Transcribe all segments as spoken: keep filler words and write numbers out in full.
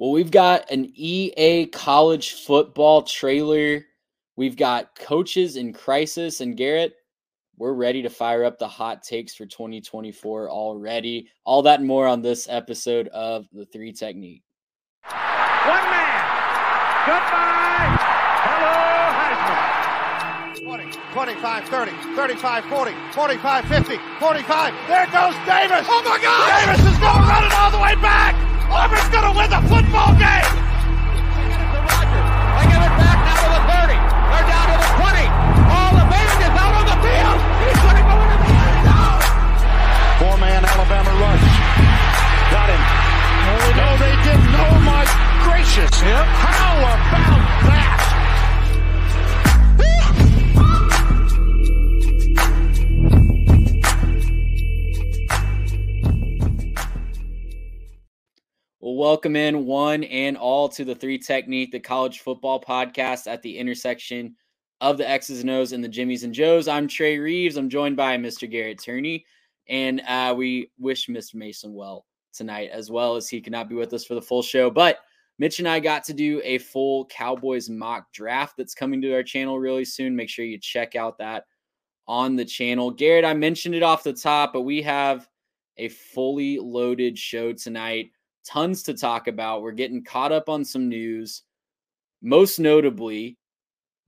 Well, we've got an E A college football trailer. We've got coaches in crisis. And Garrett, we're ready to fire up the hot takes for twenty twenty-four already. All that and more on this episode of The Three Technique. One man. Goodbye. Hello, Heisman. twenty, twenty-five, thirty, thirty-five, forty, forty-five, fifty, forty-five. There goes Davis. Oh, my God. Davis is going to run it all the way back. Auburn's going to win the football game. They give it to Rodgers. They give it back now to the thirty. They're down to the twenty. All the band is out on the field. He's going to go into the end zone. Four-man Alabama rush. Got him. Oh, no, they didn't. Oh, my gracious. Yep. How about that? Well, welcome in one and all to The Three Technique, the college football podcast at the intersection of the X's and O's and the Jimmies and Joes. I'm Trey Reeves. I'm joined by Mister Garrett Turney, and uh, we wish Mister Mason well tonight, as well as he could not be with us for the full show. But Mitch and I got to do a full Cowboys mock draft that's coming to our channel really soon. Make sure you check out that on the channel. Garrett, I mentioned it off the top, but we have a fully loaded show tonight. Tons to talk about. We're getting caught up on some news, most notably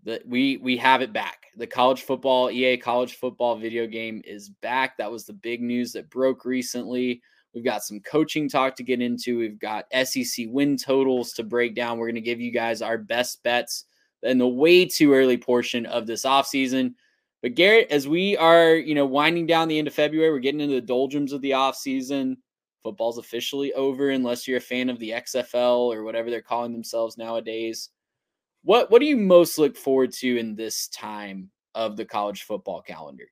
that we we have it back. The college football, E A college football video game is back. That was the big news that broke recently. We've got some coaching talk to get into. We've got S E C win totals to break down. We're going to give you guys our best bets in the way too early portion of this offseason. But Garrett, as we are, you know, winding down the end of February, we're getting into the doldrums of the offseason. Football's officially over unless you're a fan of the X F L or whatever they're calling themselves nowadays. What what do you most look forward to in this time of the college football calendar?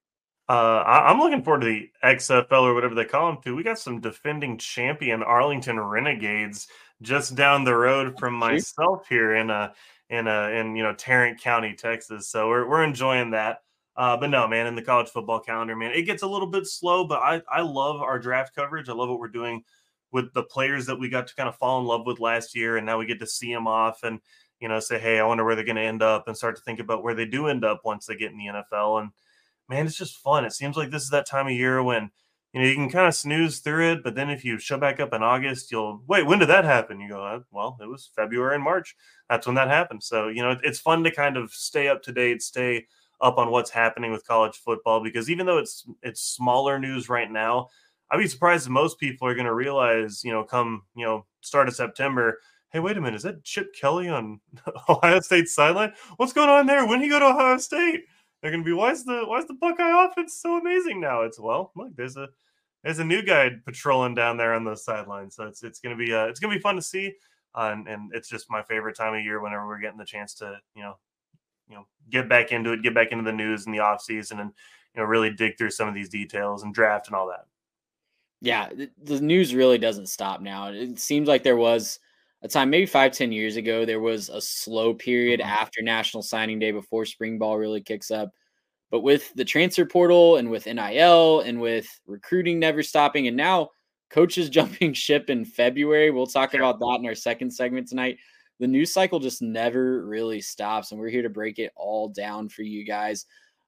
Uh, I'm looking forward to the X F L or whatever they call them. Too. We got some defending champion Arlington Renegades just down the road from myself here in a in a in you know Tarrant County, Texas. So we're we're enjoying that. Uh, but no, man, in the college football calendar, man, it gets a little bit slow, but I, I love our draft coverage. I love what we're doing with the players that we got to kind of fall in love with last year. And now we get to see them off and, you know, say, hey, I wonder where they're going to end up and start to think about where they do end up once they get in the N F L. And man, it's just fun. It seems like this is that time of year when, you know, you can kind of snooze through it, but then if you show back up in August, you'll wait, when did that happen? You go, well, it was February and March. That's when that happened. So, you know, it, it's fun to kind of stay up to date, stay up on what's happening with college football, because even though it's it's smaller news right now, I'd be surprised if most people are going to realize, you know, come, you know, start of September, hey, wait a minute, is that Chip Kelly on Ohio State's sideline? What's going on there? When did he go to Ohio State? They're going to be, why is the why is the Buckeye offense so amazing now? It's, well, look, there's a there's a new guy patrolling down there on the sideline, so it's it's going to be uh, it's going to be fun to see, uh, and, and it's just my favorite time of year whenever we're getting the chance to, you know. you know, get back into it, get back into the news in the off season and, you know, really dig through some of these details and draft and all that. Yeah. The news really doesn't stop now. It seems like there was a time, maybe five, ten years ago, there was a slow period mm-hmm. after National Signing Day before spring ball really kicks up. But with the transfer portal and with N I L and with recruiting never stopping, and now coaches jumping ship in February, we'll talk yeah. about that in our second segment tonight. The news cycle just never really stops, and we're here to break it all down for you guys.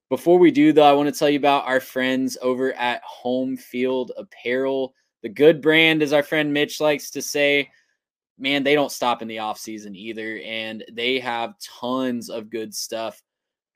Before we do, though, I want to tell you about our friends over at Home Field Apparel. The good brand, as our friend Mitch likes to say, man, they don't stop in the offseason either, and they have tons of good stuff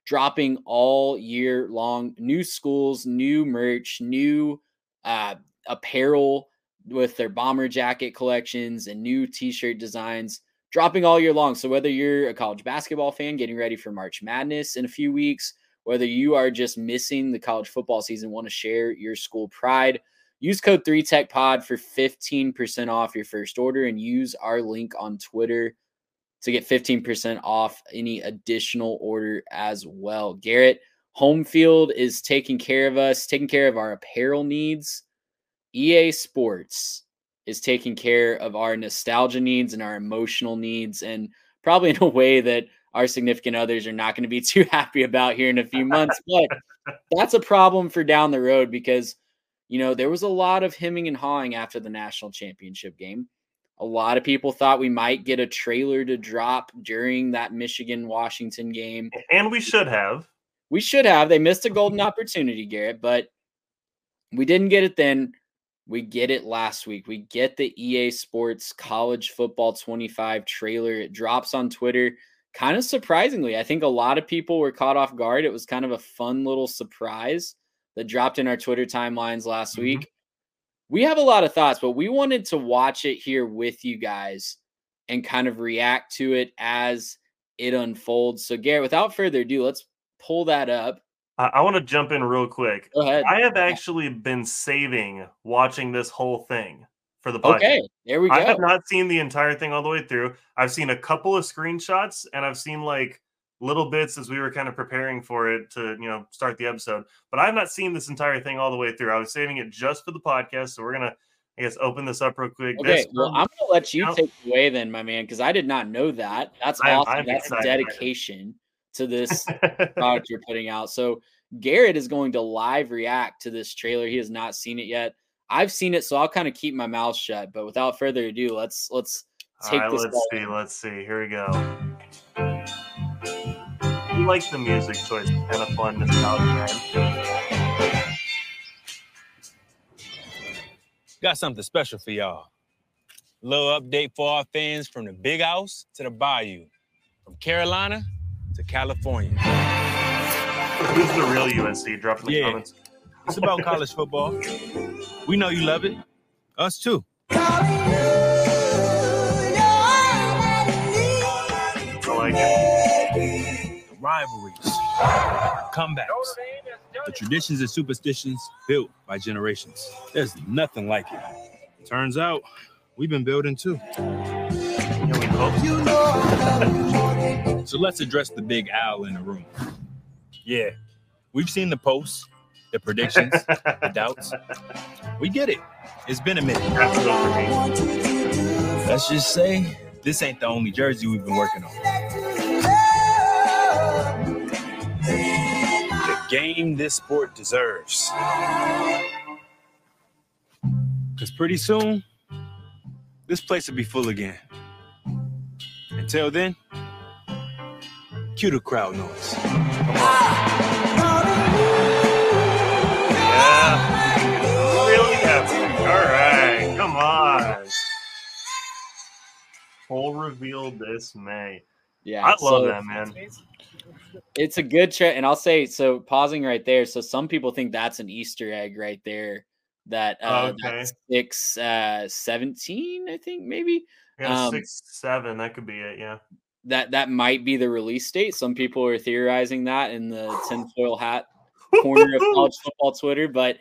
dropping all year long. New schools, new merch, new uh, apparel with their bomber jacket collections and new T-shirt designs. Dropping all year long. So whether you're a college basketball fan getting ready for March Madness in a few weeks, whether you are just missing the college football season, want to share your school pride, use code three tech pod for fifteen percent off your first order and use our link on Twitter to get fifteen percent off any additional order as well. Garrett, Home Field is taking care of us, taking care of our apparel needs. E A Sports is taking care of our nostalgia needs and our emotional needs, and probably in a way that our significant others are not going to be too happy about here in a few months. But that's a problem for down the road because, you know, there was a lot of hemming and hawing after the national championship game. A lot of people thought we might get a trailer to drop during that Michigan-Washington game. And we should have. We should have. They missed a golden opportunity, Garrett, but we didn't get it then. We get it last week. We get the E A Sports College Football twenty-five trailer. It drops on Twitter. Kind of surprisingly, I think a lot of people were caught off guard. It was kind of a fun little surprise that dropped in our Twitter timelines last mm-hmm. week. We have a lot of thoughts, but we wanted to watch it here with you guys and kind of react to it as it unfolds. So, Garrett, without further ado, let's pull that up. I, I want to jump in real quick. Go ahead. I have actually been saving watching this whole thing for the podcast. Okay, there we go. I have not seen the entire thing all the way through. I've seen a couple of screenshots, and I've seen, like, little bits as we were kind of preparing for it to, you know, start the episode. But I've not seen this entire thing all the way through. I was saving it just for the podcast, so we're going to, I guess, open this up real quick. Okay, this, well, um, I'm going to let you now take it away then, my man, because I did not know that. That's I, awesome. I'm That's excited. Dedication to this product you're putting out. So Garrett is going to live react to this trailer. He has not seen it yet. I've seen it, so I'll kind of keep my mouth shut. But without further ado, let's let's take all right, this. Let's see. In. Let's see. Here we go. I like the music choice. It's kind of fun. Nostalgia. Got something special for y'all. A little update for our fans from the Big House to the Bayou. From Carolina to California. Who's the real U S C? Drop in the yeah. comments. It's about college football. We know you love it. Us too. I like it. Rivalries, comebacks, the traditions and superstitions built by generations. There's nothing like it. Turns out, we've been building too. So let's address the big owl in the room. Yeah, we've seen the posts, the predictions, the doubts. We get it. It's been a minute. Let's just say, this ain't the only jersey we've been working on. Game this sport deserves. Because pretty soon, this place will be full again. Until then, cue the crowd noise. Come on. Yeah. Really happening. All right. Come on. Full reveal this May. Yeah, I love so, that, man. It's a good trick. And I'll say, so pausing right there. So some people think that's an Easter egg right there. That uh, oh, okay. six uh, seventeen, I think maybe. Yeah, um, six seven. That could be it. Yeah. That that might be the release date. Some people are theorizing that in the tinfoil hat corner of college football Twitter. But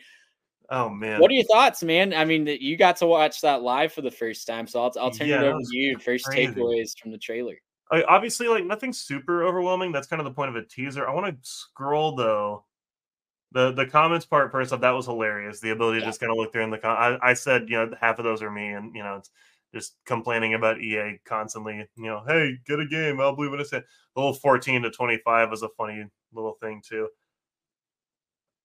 oh man, what are your thoughts, man? I mean, you got to watch that live for the first time, so I'll I'll turn yeah, it over to you. First crazy. Takeaways from the trailer. Obviously, like, nothing super overwhelming. That's kind of the point of a teaser. I want to scroll, though. The the comments part, first off, that was hilarious. The ability yeah. to just kind of look through in the comments. I, I said, you know, half of those are me. And, you know, it's just complaining about E A constantly. You know, hey, get a game. I'll believe what I said. The whole fourteen to twenty-five was a funny little thing, too.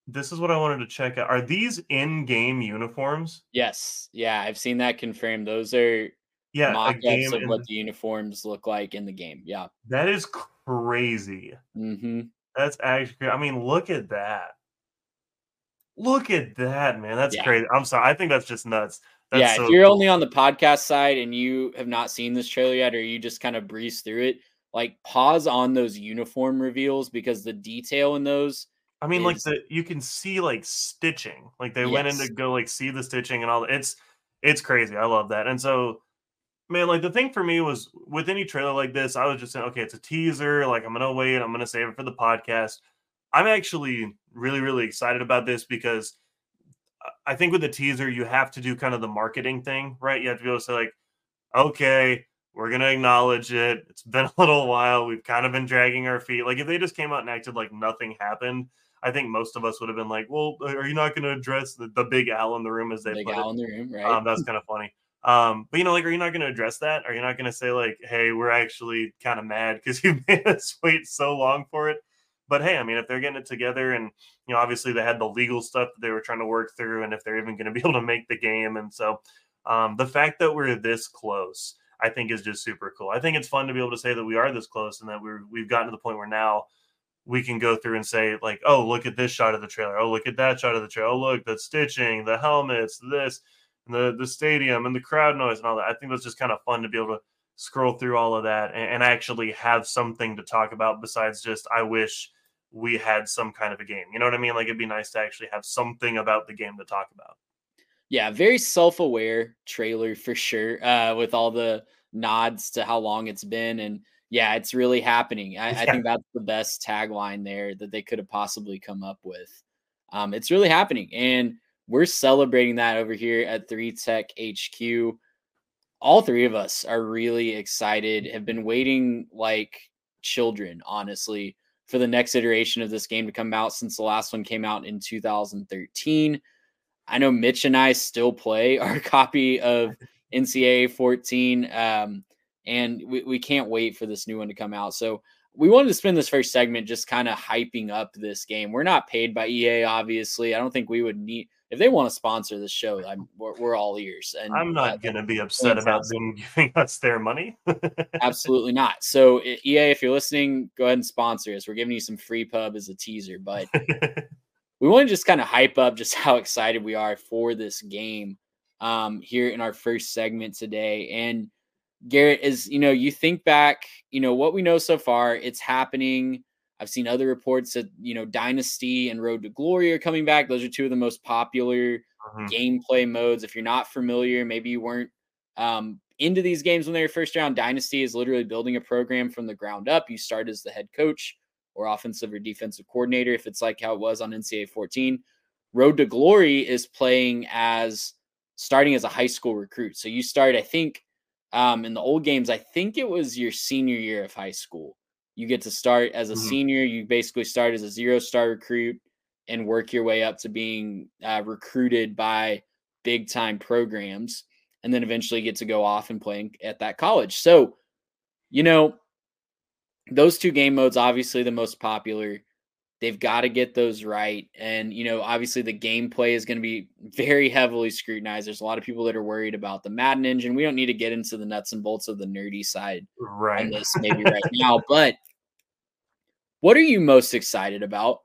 This is what I wanted to check out. Are these in-game uniforms? Yes. Yeah, I've seen that confirmed. Those are... Yeah, mock-ups of what the uniforms look like in the game. Yeah, that is crazy. Mm-hmm. That's actually, I mean, look at that. Look at that, man. That's yeah. crazy. I'm sorry. I think that's just nuts. That's yeah, so if you're cool. only on the podcast side and you have not seen this trailer yet, or you just kind of breeze through it, like pause on those uniform reveals because the detail in those. I mean, is... like the you can see like stitching. Like they yes. went in to go like see the stitching and all. It's it's crazy. I love that. And so. Man, like, the thing for me was with any trailer like this, I was just saying, okay, it's a teaser. Like, I'm going to wait. I'm going to save it for the podcast. I'm actually really, really excited about this because I think with the teaser, you have to do kind of the marketing thing, right? You have to be able to say, like, okay, we're going to acknowledge it. It's been a little while. We've kind of been dragging our feet. Like, if they just came out and acted like nothing happened, I think most of us would have been like, well, are you not going to address the, the big owl in the room as they big put owl it? Big owl in the room, right? Um, that's kind of funny. Um, but you know, like, are you not going to address that? Are you not going to say like, hey, we're actually kind of mad because you made us wait so long for it? But hey, I mean, if they're getting it together and, you know, obviously they had the legal stuff that they were trying to work through and if they're even going to be able to make the game. And so Um, the fact that we're this close, I think, is just super cool. I think it's fun to be able to say that we are this close and that we're, we've gotten to the point where now we can go through and say, like, oh, look at this shot of the trailer. Oh, look at that shot of the trailer. Oh, look, the stitching, the helmets, this, and the, the stadium and the crowd noise and all that. I think that's just kind of fun to be able to scroll through all of that and, and actually have something to talk about besides just, I wish we had some kind of a game. You know what I mean? Like, it'd be nice to actually have something about the game to talk about. Yeah, very self-aware trailer for sure, uh, with all the nods to how long it's been. And, yeah, it's really happening. I, yeah. I think that's the best tagline there that they could have possibly come up with. Um, it's really happening, and we're celebrating that over here at three Tech H Q. All three of us are really excited, have been waiting like children, honestly, for the next iteration of this game to come out since the last one came out in two thousand thirteen. I know Mitch and I still play our copy of N C A A fourteen, um, and we, we can't wait for this new one to come out. So we wanted to spend this first segment just kind of hyping up this game. We're not paid by E A, obviously. I don't think we would need – if they want to sponsor this show, I'm, we're, we're all ears. And I'm not going to be upset about them giving us their money. Absolutely not. So E A, if you're listening, go ahead and sponsor us. We're giving you some free pub as a teaser, but – we want to just kind of hype up just how excited we are for this game um, here in our first segment today. And Garrett, as you know, you think back, you know, what we know so far, it's happening. I've seen other reports that, you know, Dynasty and Road to Glory are coming back. Those are two of the most popular mm-hmm. gameplay modes. If you're not familiar, maybe you weren't um, into these games when they were first round. Dynasty is literally building a program from the ground up. You start as the head coach or offensive or defensive coordinator, if it's like how it was on N C A A fourteen. Road to Glory is playing as starting as a high school recruit. So you start, I think, um, in the old games, I think it was your senior year of high school. You get to start as a mm-hmm. senior. You basically start as a zero-star recruit and work your way up to being uh, recruited by big-time programs, and then eventually get to go off and play at that college. So, you know, those two game modes, obviously the most popular. They've got to get those right. And, you know, obviously the gameplay is going to be very heavily scrutinized. There's a lot of people that are worried about the Madden engine. We don't need to get into the nuts and bolts of the nerdy side right. on this maybe right now. But what are you most excited about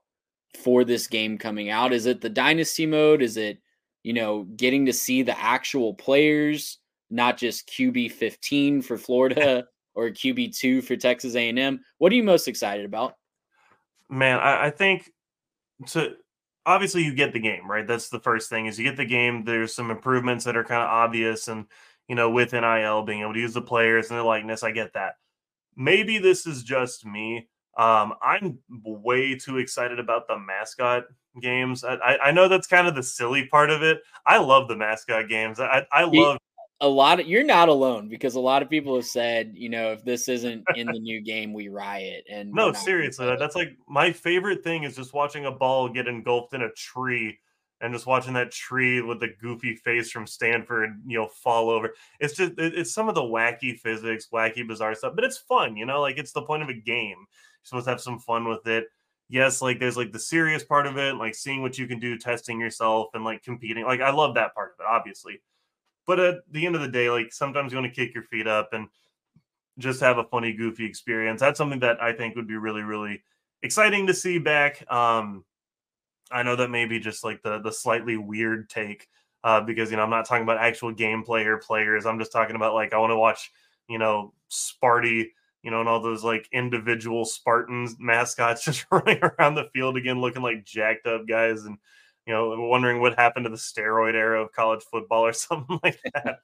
for this game coming out? Is it the Dynasty mode? Is it, you know, getting to see the actual players, not just Q B fifteen for Florida? Or Q B two for Texas A and M. What are you most excited about? Man, I, I think to obviously you get the game, right? That's the first thing is you get the game. There's some improvements that are kind of obvious. And, you know, with N I L being able to use the players and their likeness, I get that. Maybe this is just me. Um, I'm way too excited about the mascot games. I, I, I know that's kind of the silly part of it. I love the mascot games. I, I love... A lot of you're not alone because a lot of people have said, you know, if this isn't in the new game, we riot. And no, seriously, that's like my favorite thing is just watching a ball get engulfed in a tree and just watching that tree with the goofy face from Stanford, you know, fall over. It's just it's some of the wacky physics, wacky, bizarre stuff, but it's fun, you know, like it's the point of a game. You're supposed to have some fun with it. Yes, like there's like the serious part of it, like seeing what you can do, testing yourself and like competing. Like I love that part of it, obviously. But at the end of the day, like sometimes you want to kick your feet up and just have a funny, goofy experience. That's something that I think would be really, really exciting to see back. Um, I know that may be just like the the slightly weird take uh, because, you know, I'm not talking about actual gameplay or players. I'm just talking about like I want to watch, you know, Sparty, you know, and all those like individual Spartans mascots just running around the field again, looking like jacked up guys and, you know, wondering what happened to the steroid era of college football or something like that.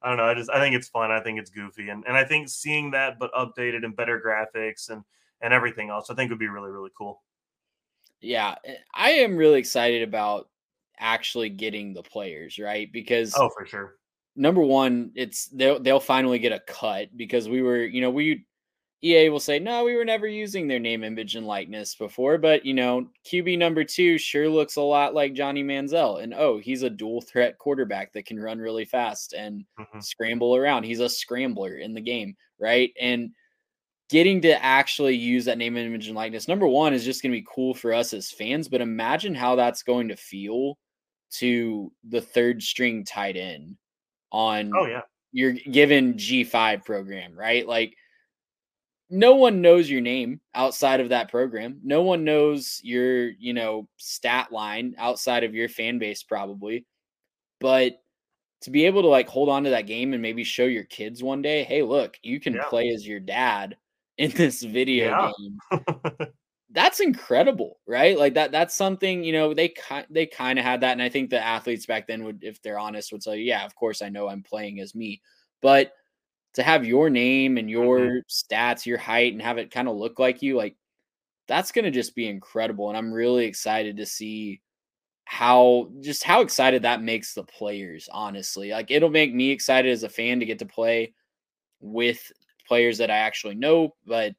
I don't know. I just, I think it's fun. I think it's goofy. And and I think seeing that, but updated and better graphics and, and everything else, I think would be really, really cool. Yeah. I am really excited about actually getting the players, right? Because oh, for sure. Number one, it's, they'll, they'll finally get a cut because we were, you know, we, E A will say, no, we were never using their name, image, and likeness before, but, you know, Q B number two sure looks a lot like Johnny Manziel. And, oh, he's a dual threat quarterback that can run really fast and mm-hmm. scramble around. He's a scrambler in the game, right? And getting to actually use that name, image, and likeness, number one, is just going to be cool for us as fans, but imagine how that's going to feel to the third string tight end on oh, yeah. your given G five program, right? Like, no one knows your name outside of that program. No one knows your, you know, stat line outside of your fan base, probably. But to be able to like hold on to that game and maybe show your kids one day, hey, look, you can yeah. play as your dad in this video yeah. game. That's incredible, right? Like that, that's something, you know, they, ki- they kind of had that. And I think the athletes back then would, if they're honest, would tell you, yeah, of course I know I'm playing as me, but to have your name and your mm-hmm. stats, your height, and have it kind of look like you, like that's going to just be incredible. And I'm really excited to see how, just how excited that makes the players, honestly. Like, it'll make me excited as a fan to get to play with players that I actually know, but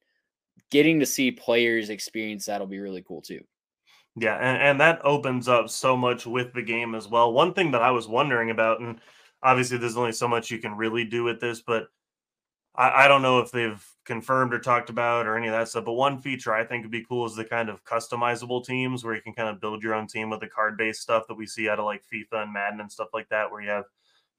getting to see players experience that'll be really cool too. Yeah. And, and that opens up so much with the game as well. One thing that I was wondering about, and obviously there's only so much you can really do with this, but I don't know if they've confirmed or talked about or any of that stuff, but one feature I think would be cool is the kind of customizable teams where you can kind of build your own team with the card-based stuff that we see out of like FIFA and Madden and stuff like that, where you have,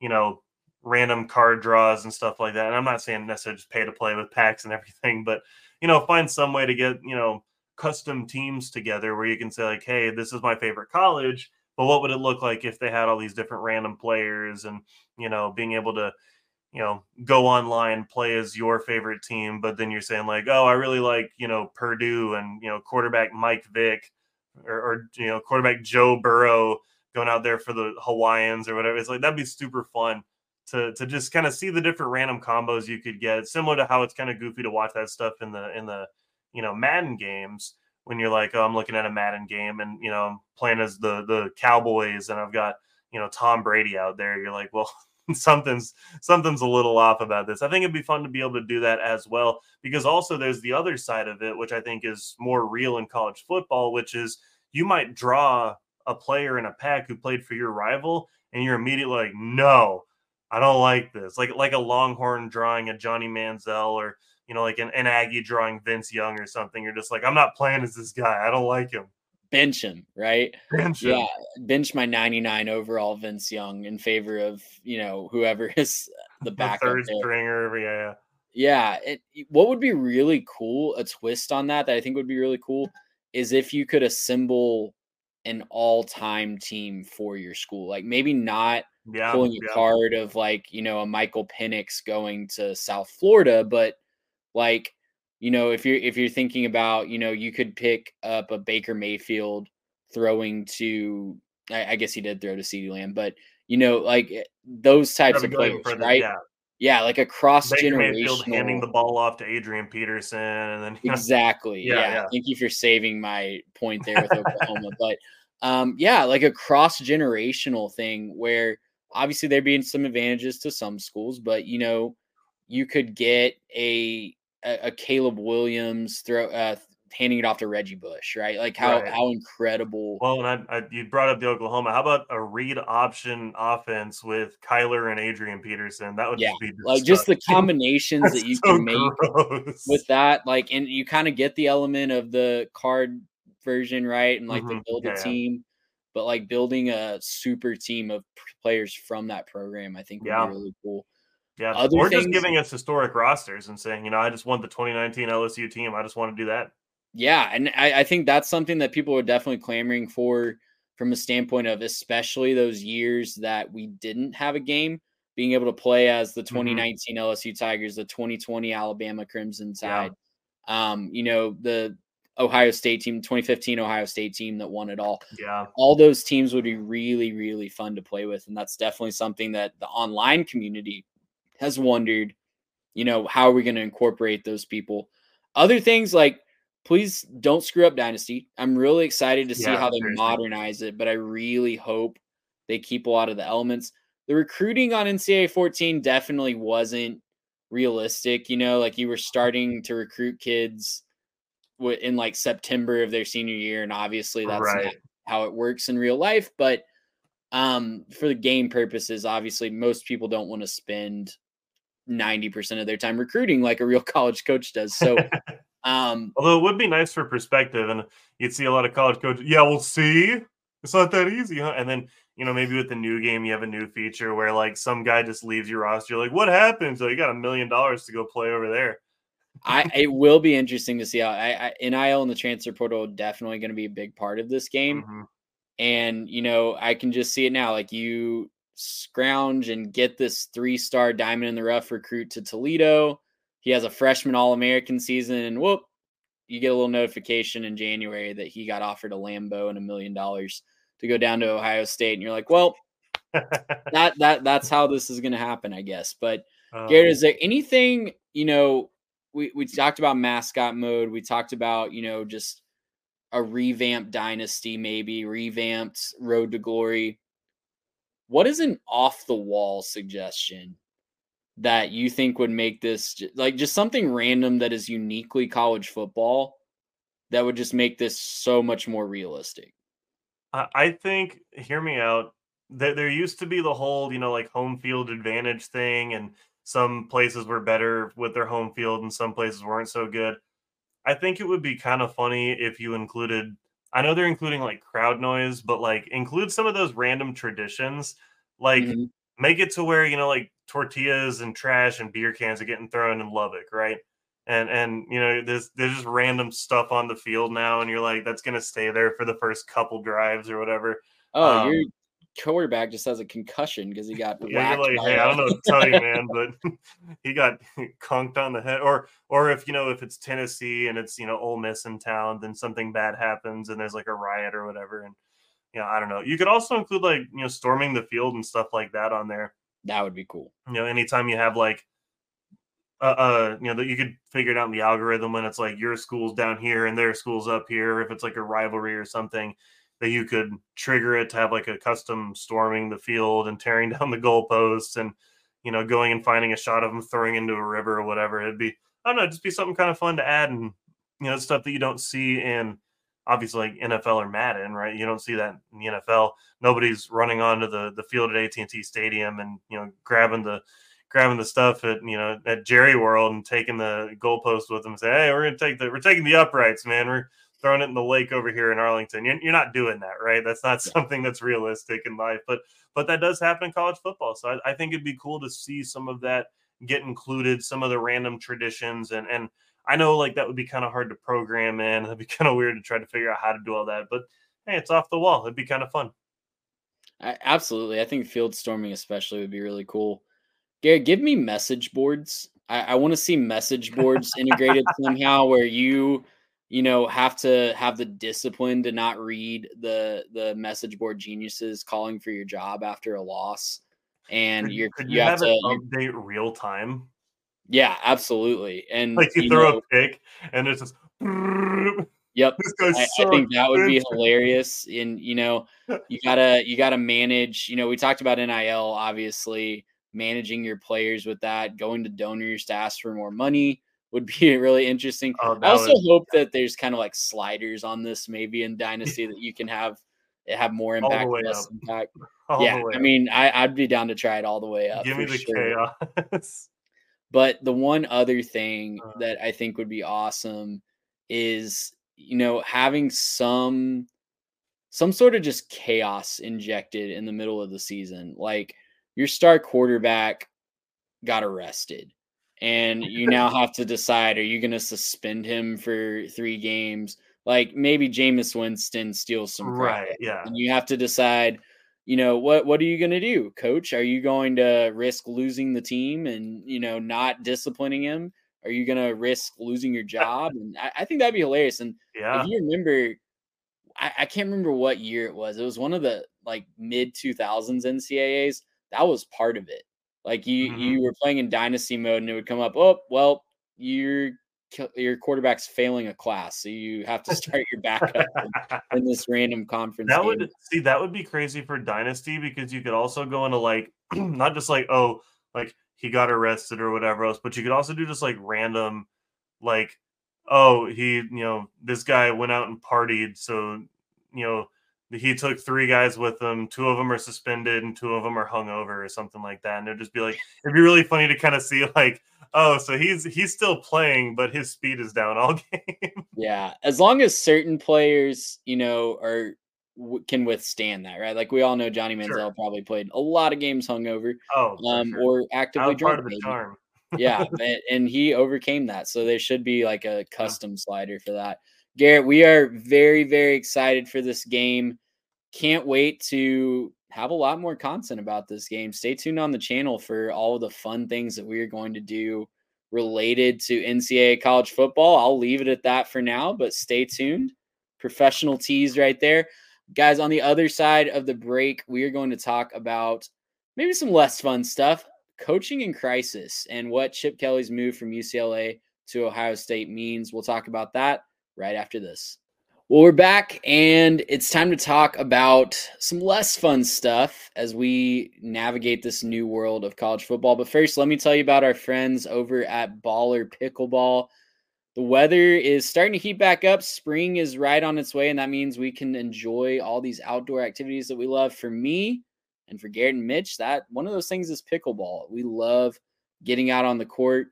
you know, random card draws and stuff like that. And I'm not saying necessarily just pay to play with packs and everything, but, you know, find some way to get, you know, custom teams together where you can say like, hey, this is my favorite college, but what would it look like if they had all these different random players and, you know, being able to, you know, go online, play as your favorite team, but then you're saying like, oh, I really like, you know, Purdue and, you know, quarterback Mike Vick or, or, you know, quarterback Joe Burrow going out there for the Hawaiians or whatever. It's like, that'd be super fun to to just kind of see the different random combos you could get, similar to how it's kind of goofy to watch that stuff in the, in the, you know, Madden games when you're like, oh, I'm looking at a Madden game and, you know, I'm playing as the, the Cowboys and I've got, you know, Tom Brady out there. You're like, well, Something's something's a little off about this. I think it'd be fun to be able to do that as well, because also there's the other side of it, which I think is more real in college football, which is you might draw a player in a pack who played for your rival and you're immediately like, no, I don't like this. Like like a Longhorn drawing a Johnny Manziel, or, you know, like an, an Aggie drawing Vince Young or something. You're just like, I'm not playing as this guy. I don't like him. Bench him, right? Bench him. Yeah, bench my ninety-nine overall Vince Young in favor of, you know, whoever is the backup, the third stringer. Yeah, yeah. It, what would be really cool, a twist on that that I think would be really cool, is if you could assemble an all-time team for your school. Like maybe not yeah, pulling a yeah. card of like, you know, a Michael Penix going to South Florida, but like, you know, if you're if you're thinking about, you know, you could pick up a Baker Mayfield throwing to, I, I guess he did throw to CeeDee Lamb, but, you know, like those types of players, them, right? Yeah. yeah, like a cross-generational. Baker Mayfield handing the ball off to Adrian Peterson. And then you know. Exactly. Yeah, yeah. yeah. Thank you for saving my point there with Oklahoma. But, um, yeah, like a cross-generational thing where obviously there being some advantages to some schools, but, you know, you could get a – a Caleb Williams throw uh, handing it off to Reggie Bush, right? Like how, right. how incredible. Well, and I, I, you brought up the Oklahoma. How about a read option offense with Kyler and Adrian Peterson? That would yeah. just be like just the combinations that you so can make gross. With that. Like, and you kind of get the element of the card version, right? And like mm-hmm. they build yeah, a team, yeah. but like building a super team of players from that program, I think would yeah. be really cool. Yeah, Other or things, just giving us historic rosters and saying, you know, I just want the twenty nineteen L S U team. I just want to do that. Yeah, and I, I think that's something that people are definitely clamoring for from a standpoint of especially those years that we didn't have a game, being able to play as the twenty nineteen mm-hmm. L S U Tigers, the twenty twenty Alabama Crimson Tide, yeah. um, you know, the Ohio State team, twenty fifteen Ohio State team that won it all. Yeah, all those teams would be really, really fun to play with, and that's definitely something that the online community has wondered, you know, how are we going to incorporate those people? Other things like, please don't screw up Dynasty. I'm really excited to see yeah, how they seriously. modernize it, but I really hope they keep a lot of the elements. The recruiting on N C double A fourteen definitely wasn't realistic. You know, like you were starting to recruit kids in like September of their senior year. And obviously that's right. not how it works in real life, but um, for the game purposes, obviously most people don't want to spend ninety percent of their time recruiting like a real college coach does. So, um, although it would be nice for perspective, and you'd see a lot of college coaches. Yeah, we'll see. It's not that easy, huh? And then, you know, maybe with the new game, you have a new feature where, like, some guy just leaves your roster. You're like, what happens? Oh, you got a million dollars to go play over there. I, it will be interesting to see how I, I, N I L and the transfer portal are definitely going to be a big part of this game. Mm-hmm. And, you know, I can just see it now. Like, you scrounge and get this three-star diamond in the rough recruit to Toledo. He has a freshman All-American season, and whoop, you get a little notification in January that he got offered a Lambo and a million dollars to go down to Ohio State. And you're like, well, that that that's how this is going to happen, I guess. But, um, Garrett, is there anything, you know, we, we talked about mascot mode. We talked about, you know, just a revamped dynasty, maybe revamped road to glory. What is an off the wall suggestion that you think would make this, like, just something random that is uniquely college football that would just make this so much more realistic? I think, hear me out, that there used to be the whole, you know, like, home field advantage thing, and some places were better with their home field and some places weren't so good. I think it would be kind of funny if you included, I know they're including, like, crowd noise, but, like, include some of those random traditions, like, mm-hmm. make it to where, you know, like, tortillas and trash and beer cans are getting thrown in Lubbock, right? And, and you know, there's, there's just random stuff on the field now, and you're like, that's going to stay there for the first couple drives or whatever. Oh, um, your quarterback just has a concussion because he got yeah, whacked. You're like, hey, I don't know what to tell you, man, but he got conked on the head. Or, or if, you know, if it's Tennessee and it's, you know, Ole Miss in town, then something bad happens and there's, like, a riot or whatever. And, you know, I don't know. You could also include, like, you know, storming the field and stuff like that on there. That would be cool. You know, anytime you have, like, Uh, uh, you know, that you could figure it out in the algorithm when it's like your school's down here and their school's up here. If it's like a rivalry or something, that you could trigger it to have, like, a custom storming the field and tearing down the goalposts and, you know, going and finding a shot of them throwing into a river or whatever. It'd be, I don't know, just be something kind of fun to add, and, you know, stuff that you don't see in, obviously, like, N F L or Madden, right? You don't see that in the N F L. Nobody's running onto the the field at A T and T Stadium and, you know, grabbing the grabbing the stuff at, you know, at Jerry World and taking the goalpost with them and say, hey, we're going to take the, we're taking the uprights, man. We're throwing it in the lake over here in Arlington. You're, you're not doing that, right? That's not something that's realistic in life, but, but that does happen in college football. So I, I think it'd be cool to see some of that get included, some of the random traditions. And, and I know, like, that would be kind of hard to program in. It'd be kind of weird to try to figure out how to do all that, but hey, it's off the wall. It'd be kind of fun. I, absolutely. I think field storming especially would be really cool. Garrett, give me message boards. I, I want to see message boards integrated somehow, where you, you know, have to have the discipline to not read the the message board geniuses calling for your job after a loss, and you're could you, you have, have to update real time. Yeah, absolutely. And like you, you throw know, a pick, and it's just. Yep, I, so I think that would be hilarious. And you know, you gotta you gotta manage. You know, we talked about N I L, obviously. Managing your players with that, going to donors to ask for more money would be really interesting. Oh, I also was, hope that there's kind of like sliders on this, maybe in Dynasty, yeah. that you can have have more impact, less impact. All yeah, I mean, I, I'd be down to try it all the way up. Give me the sure. chaos. But the one other thing uh, that I think would be awesome is, you know, having some some sort of just chaos injected in the middle of the season, like. Your star quarterback got arrested, and you now have to decide, are you going to suspend him for three games? Like, maybe Jameis Winston steals some credit. Right, yeah. And you have to decide, you know, what, what are you going to do, coach? Are you going to risk losing the team and, you know, not disciplining him? Are you going to risk losing your job? And I, I think that'd be hilarious. And yeah. if you remember, I, I can't remember what year it was. It was one of the, like, mid two thousands N C A As. That was part of it. Like you, mm-hmm. you were playing in dynasty mode, and it would come up. Oh, well, your your quarterback's failing a class, so you have to start your backup in, in this random conference. That game. would see that would be crazy for dynasty, because you could also go into, like, not just like, oh, like he got arrested or whatever else, but you could also do just like random, like, oh, he, you know, this guy went out and partied, so, you know. He took three guys with him. Two of them are suspended and two of them are hungover or something like that. And it'd just be like, it'd be really funny to kind of see, like, oh, so he's, he's still playing, but his speed is down all game. Yeah. As long as certain players, you know, are w- can withstand that, right? Like we all know Johnny Manziel sure. probably played a lot of games hungover oh, um, sure. or actively drunk. Part of the charm. yeah, and, and he overcame that. So there should be like a custom yeah. slider for that. Garrett, we are very, very excited for this game. Can't wait to have a lot more content about this game. Stay tuned on the channel for all of the fun things that we are going to do related to N C double A college football. I'll leave it at that for now, but stay tuned. Professional tease right there. Guys, on the other side of the break, we are going to talk about maybe some less fun stuff, coaching in crisis, and what Chip Kelly's move from U C L A to Ohio State means. We'll talk about that right after this. Well, we're back, and it's time to talk about some less fun stuff as we navigate this new world of college football. But first, let me tell you about our friends over at Baller Pickleball. The weather is starting to heat back up. Spring is right on its way, and that means we can enjoy all these outdoor activities that we love. For me and for Garrett and Mitch, that one of those things is pickleball. We love getting out on the court.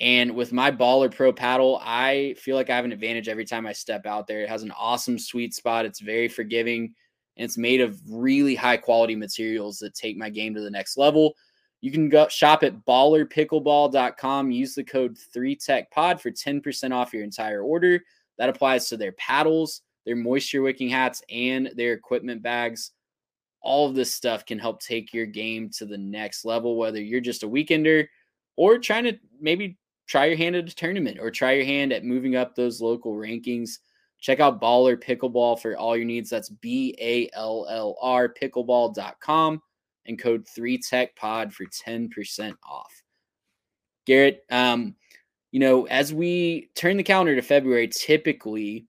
And with my Baller Pro paddle, I feel like I have an advantage every time I step out there. It has an awesome sweet spot. It's very forgiving, and it's made of really high-quality materials that take my game to the next level. You can go shop at baller pickleball dot com. Use the code three tech pod for ten percent off your entire order. That applies to their paddles, their moisture-wicking hats, and their equipment bags. All of this stuff can help take your game to the next level, whether you're just a weekender or trying to maybe try your hand at a tournament or try your hand at moving up those local rankings. Check out Baller Pickleball for all your needs. That's B A L L R pickleball dot com and code three tech pod for ten percent off. Garrett, um, you know, as we turn the calendar to February, typically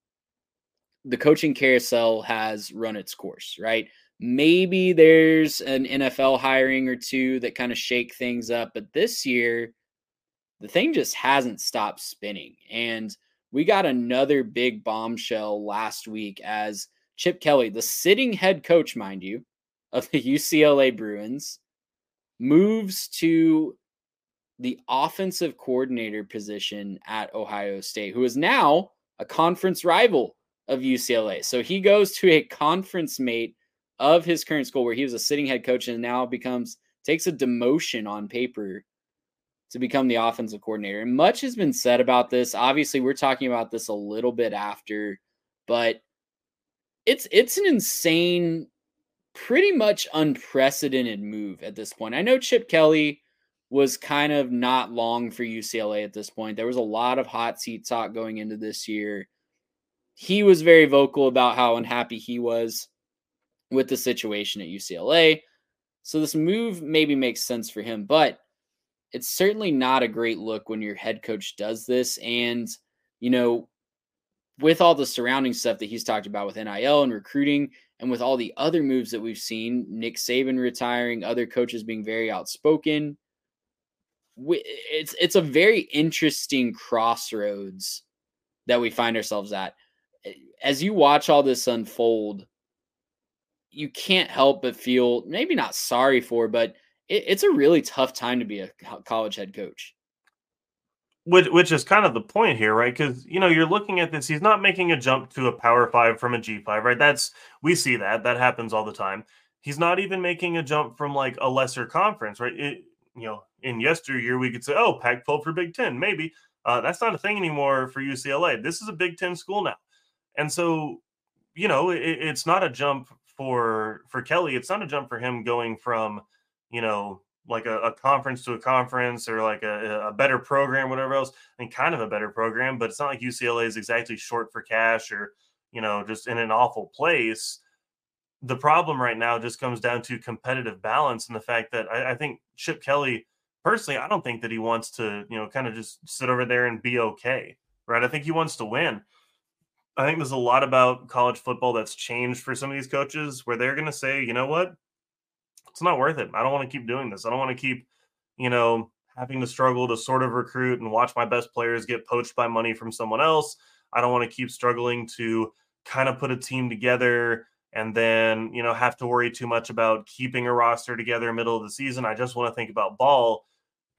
the coaching carousel has run its course, right? Maybe there's an N F L hiring or two that kind of shake things up, but this year, the thing just hasn't stopped spinning. And we got another big bombshell last week as Chip Kelly, the sitting head coach, mind you, of the U C L A Bruins, moves to the offensive coordinator position at Ohio State, who is now a conference rival of U C L A. So he goes to a conference mate of his current school where he was a sitting head coach and now becomes takes a demotion on paper to become the offensive coordinator. And much has been said about this. Obviously, we're talking about this a little bit after, but it's it's an insane, pretty much unprecedented move at this point. I know Chip Kelly was kind of not long for U C L A at this point. There was a lot of hot seat talk going into this year. He was very vocal about how unhappy he was with the situation at U C L A. So this move maybe makes sense for him, but it's certainly not a great look when your head coach does this. And, you know, with all the surrounding stuff that he's talked about with N I L and recruiting and with all the other moves that we've seen, Nick Saban retiring, other coaches being very outspoken, it's, it's a very interesting crossroads that we find ourselves at. As you watch all this unfold, you can't help but feel maybe not sorry for, but it, it's a really tough time to be a college head coach. Which, which is kind of the point here, right? Because, you know, you're looking at this, he's not making a jump to a power five from a G five, right? That's, we see that, that happens all the time. He's not even making a jump from like a lesser conference, right? It, you know, in yesteryear, we could say, oh, Pac twelve for Big Ten, maybe. Uh, that's not a thing anymore for U C L A. This is a Big Ten school now. And so, you know, it, it's not a jump for for Kelly. It's not a jump for him going from, you know, like a, a conference to a conference or like a, a better program, whatever else, I mean, kind of a better program, but it's not like U C L A is exactly short for cash or, you know, just in an awful place. The problem right now just comes down to competitive balance and the fact that I, I think Chip Kelly, personally, I don't think that he wants to, you know, kind of just sit over there and be okay, right? I think he wants to win. I think there's a lot about college football that's changed for some of these coaches where they're going to say, you know what, it's not worth it. I don't want to keep doing this. I don't want to keep, you know, having to struggle to sort of recruit and watch my best players get poached by money from someone else. I don't want to keep struggling to kind of put a team together and then, you know, have to worry too much about keeping a roster together in the middle of the season. I just want to think about ball.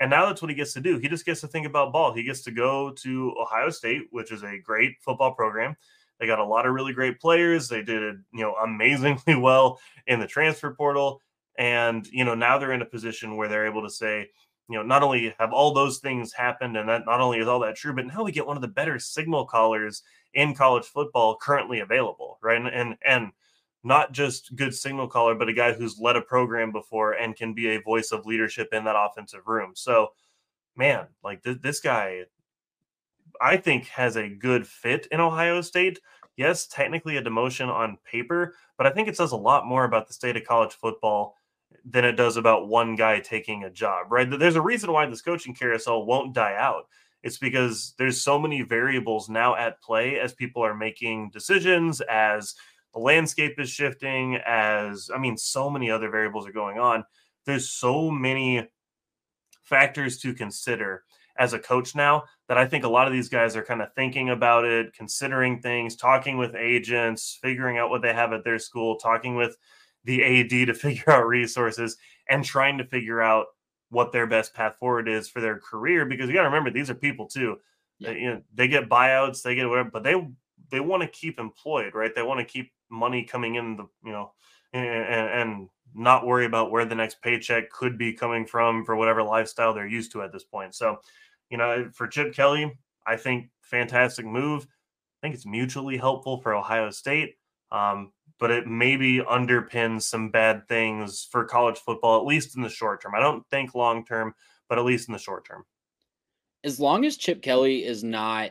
And now that's what he gets to do. He just gets to think about ball. He gets to go to Ohio State, which is a great football program. They got a lot of really great players. They did, you know, amazingly well in the transfer portal. And, you know, now they're in a position where they're able to say, you know, not only have all those things happened and that not only is all that true, but now we get one of the better signal callers in college football currently available. Right. And, and, and not just good signal caller, but a guy who's led a program before and can be a voice of leadership in that offensive room. So, man, like th- this guy, I think has a good fit in Ohio State. Yes, technically a demotion on paper, but I think it says a lot more about the state of college football than it does about one guy taking a job, right? There's a reason why this coaching carousel won't die out. It's because there's so many variables now at play as people are making decisions, as the landscape is shifting, as, I mean, so many other variables are going on. There's so many factors to consider as a coach now that I think a lot of these guys are kind of thinking about it, considering things, talking with agents, figuring out what they have at their school, talking with the A D to figure out resources and trying to figure out what their best path forward is for their career. Because you got to remember, these are people too. Yeah. They, you know, they get buyouts, they get whatever, but they, they want to keep employed, right? They want to keep money coming in the, you know, and, and not worry about where the next paycheck could be coming from for whatever lifestyle they're used to at this point. So, you know, for Chip Kelly, I think fantastic move. I think it's mutually helpful for Ohio State. Um, but it maybe underpins some bad things for college football, at least in the short term. I don't think long term, but at least in the short term. As long as Chip Kelly is not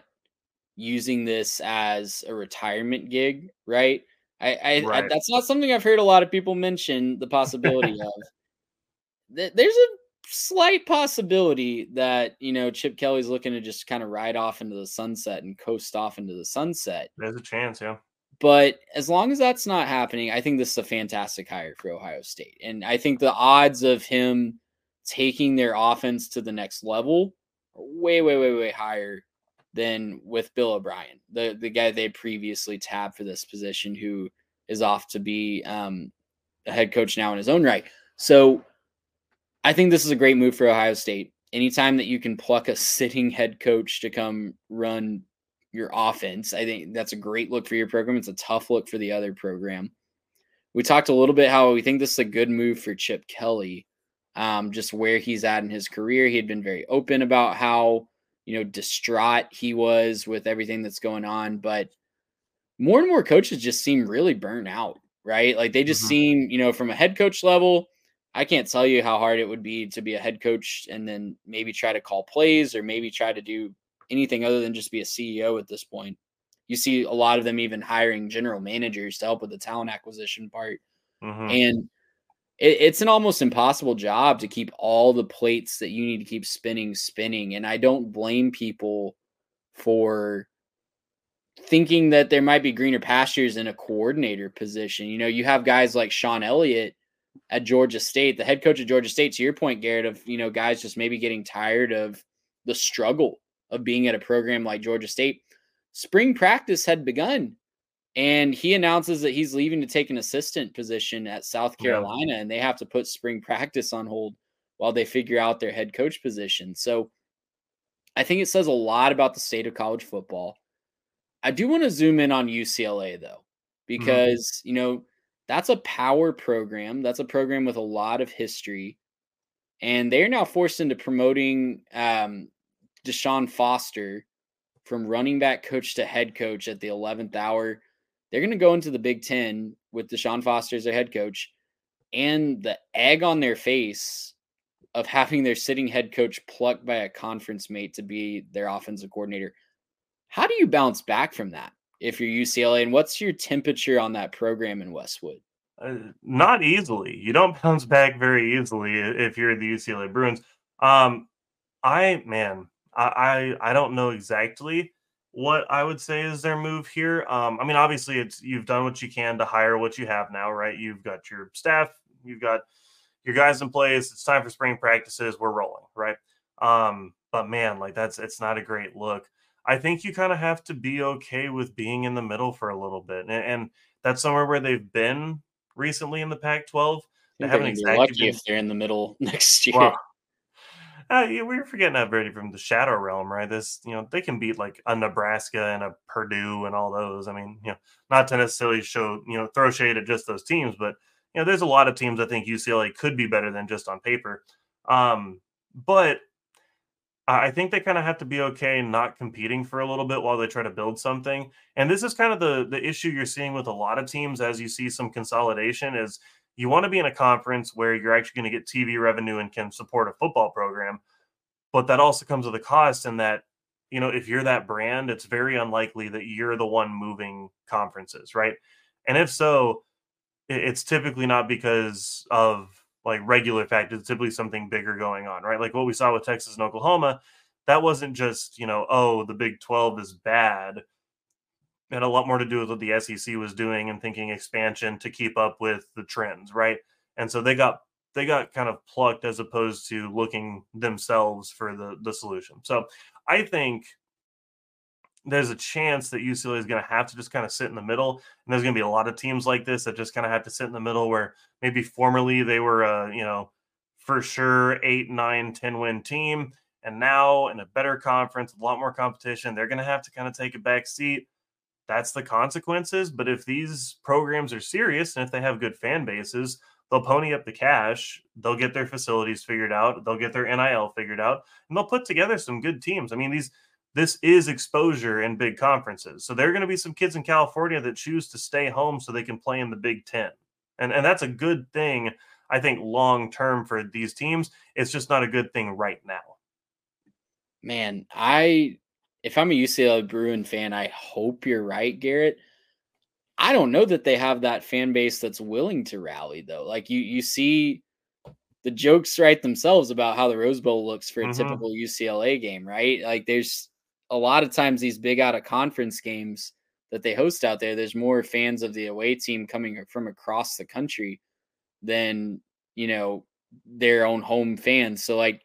using this as a retirement gig, right? I, I, right. I that's not something I've heard a lot of people mention the possibility of. There's a slight possibility that, you know, Chip Kelly's looking to just kind of ride off into the sunset and coast off into the sunset. There's a chance, yeah. But as long as that's not happening, I think this is a fantastic hire for Ohio State. And I think the odds of him taking their offense to the next level are way, way, way, way higher than with Bill O'Brien, the, the guy they previously tabbed for this position, who is off to be um, a head coach now in his own right. So I think this is a great move for Ohio State. Anytime that you can pluck a sitting head coach to come run your offense, I think that's a great look for your program. It's a tough look for the other program. We talked a little bit how we think this is a good move for Chip Kelly, um, just where he's at in his career. He had been very open about how, you know, distraught he was with everything that's going on, but more and more coaches just seem really burnt out, right? Like they just mm-hmm. seem, you know, from a head coach level, I can't tell you how hard it would be to be a head coach and then maybe try to call plays or maybe try to do anything other than just be a C E O at this point. You see a lot of them even hiring general managers to help with the talent acquisition part. Mm-hmm. And it, it's an almost impossible job to keep all the plates that you need to keep spinning, spinning. And I don't blame people for thinking that there might be greener pastures in a coordinator position. You know, you have guys like Sean Elliott at Georgia State, the head coach of Georgia State, to your point, Garrett, of, you know, guys just maybe getting tired of the struggle of being at a program like Georgia State. Spring practice had begun, and he announces that he's leaving to take an assistant position at South Carolina, yeah. and they have to put spring practice on hold while they figure out their head coach position. So I think it says a lot about the state of college football. I do want to zoom in on U C L A, though, because, mm-hmm. you know, that's a power program. That's a program with a lot of history, and they're now forced into promoting um, Deshaun Foster from running back coach to head coach at the eleventh hour. They're going to go into the Big Ten with Deshaun Foster as their head coach, and the egg on their face of having their sitting head coach plucked by a conference mate to be their offensive coordinator. How do you bounce back from that if you're U C L A, and what's your temperature on that program in Westwood? Uh, not easily. You don't bounce back very easily if you're the U C L A Bruins. Um, I, man, I, I don't know exactly what I would say is their move here. Um, I mean, obviously, it's you've done what you can to hire what you have now, right? You've got your staff, you've got your guys in place. It's time for spring practices. We're rolling, right? Um, but man, like that's it's not a great look. I think you kind of have to be okay with being in the middle for a little bit, and, and that's somewhere where they've been recently in the Pac twelve. They haven't exactly lucky been... if they're in the middle next year. Wow. Uh, yeah, we were forgetting everybody from the Shadow Realm, right? This, you know, they can beat like a Nebraska and a Purdue and all those. I mean, you know, not to necessarily show, you know, throw shade at just those teams, but you know, there's a lot of teams I think U C L A could be better than just on paper. Um, but I think they kind of have to be okay not competing for a little bit while they try to build something. And this is kind of the the issue you're seeing with a lot of teams as you see some consolidation is you want to be in a conference where you're actually going to get T V revenue and can support a football program. But that also comes with a cost in that, you know, if you're that brand, it's very unlikely that you're the one moving conferences, right? And if so, it's typically not because of like regular factors, typically something bigger going on, right? Like what we saw with Texas and Oklahoma, that wasn't just, you know, oh, the Big twelve is bad. It had a lot more to do with what the S E C was doing and thinking expansion to keep up with the trends, right? And so they got they got kind of plucked as opposed to looking themselves for the, the solution. So I think there's a chance that U C L A is going to have to just kind of sit in the middle. And there's going to be a lot of teams like this that just kind of have to sit in the middle where maybe formerly they were, uh, you know, for sure, eight, nine, ten win team. And now in a better conference, a lot more competition, they're going to have to kind of take a back seat. That's the consequences. But if these programs are serious and if they have good fan bases, they'll pony up the cash. They'll get their facilities figured out. They'll get their N I L figured out and they'll put together some good teams. I mean, these, This is exposure in big conferences. So there are going to be some kids in California that choose to stay home so they can play in the Big Ten. And, and that's a good thing, I think, long-term for these teams. It's just not a good thing right now. Man, I if I'm a U C L A Bruin fan, I hope you're right, Garrett. I don't know that they have that fan base that's willing to rally, though. Like, you you see the jokes right themselves about how the Rose Bowl looks for a mm-hmm. typical U C L A game, right? Like, there's a lot of times these big out of conference games that they host out there, there's more fans of the away team coming from across the country than, you know, their own home fans. So like,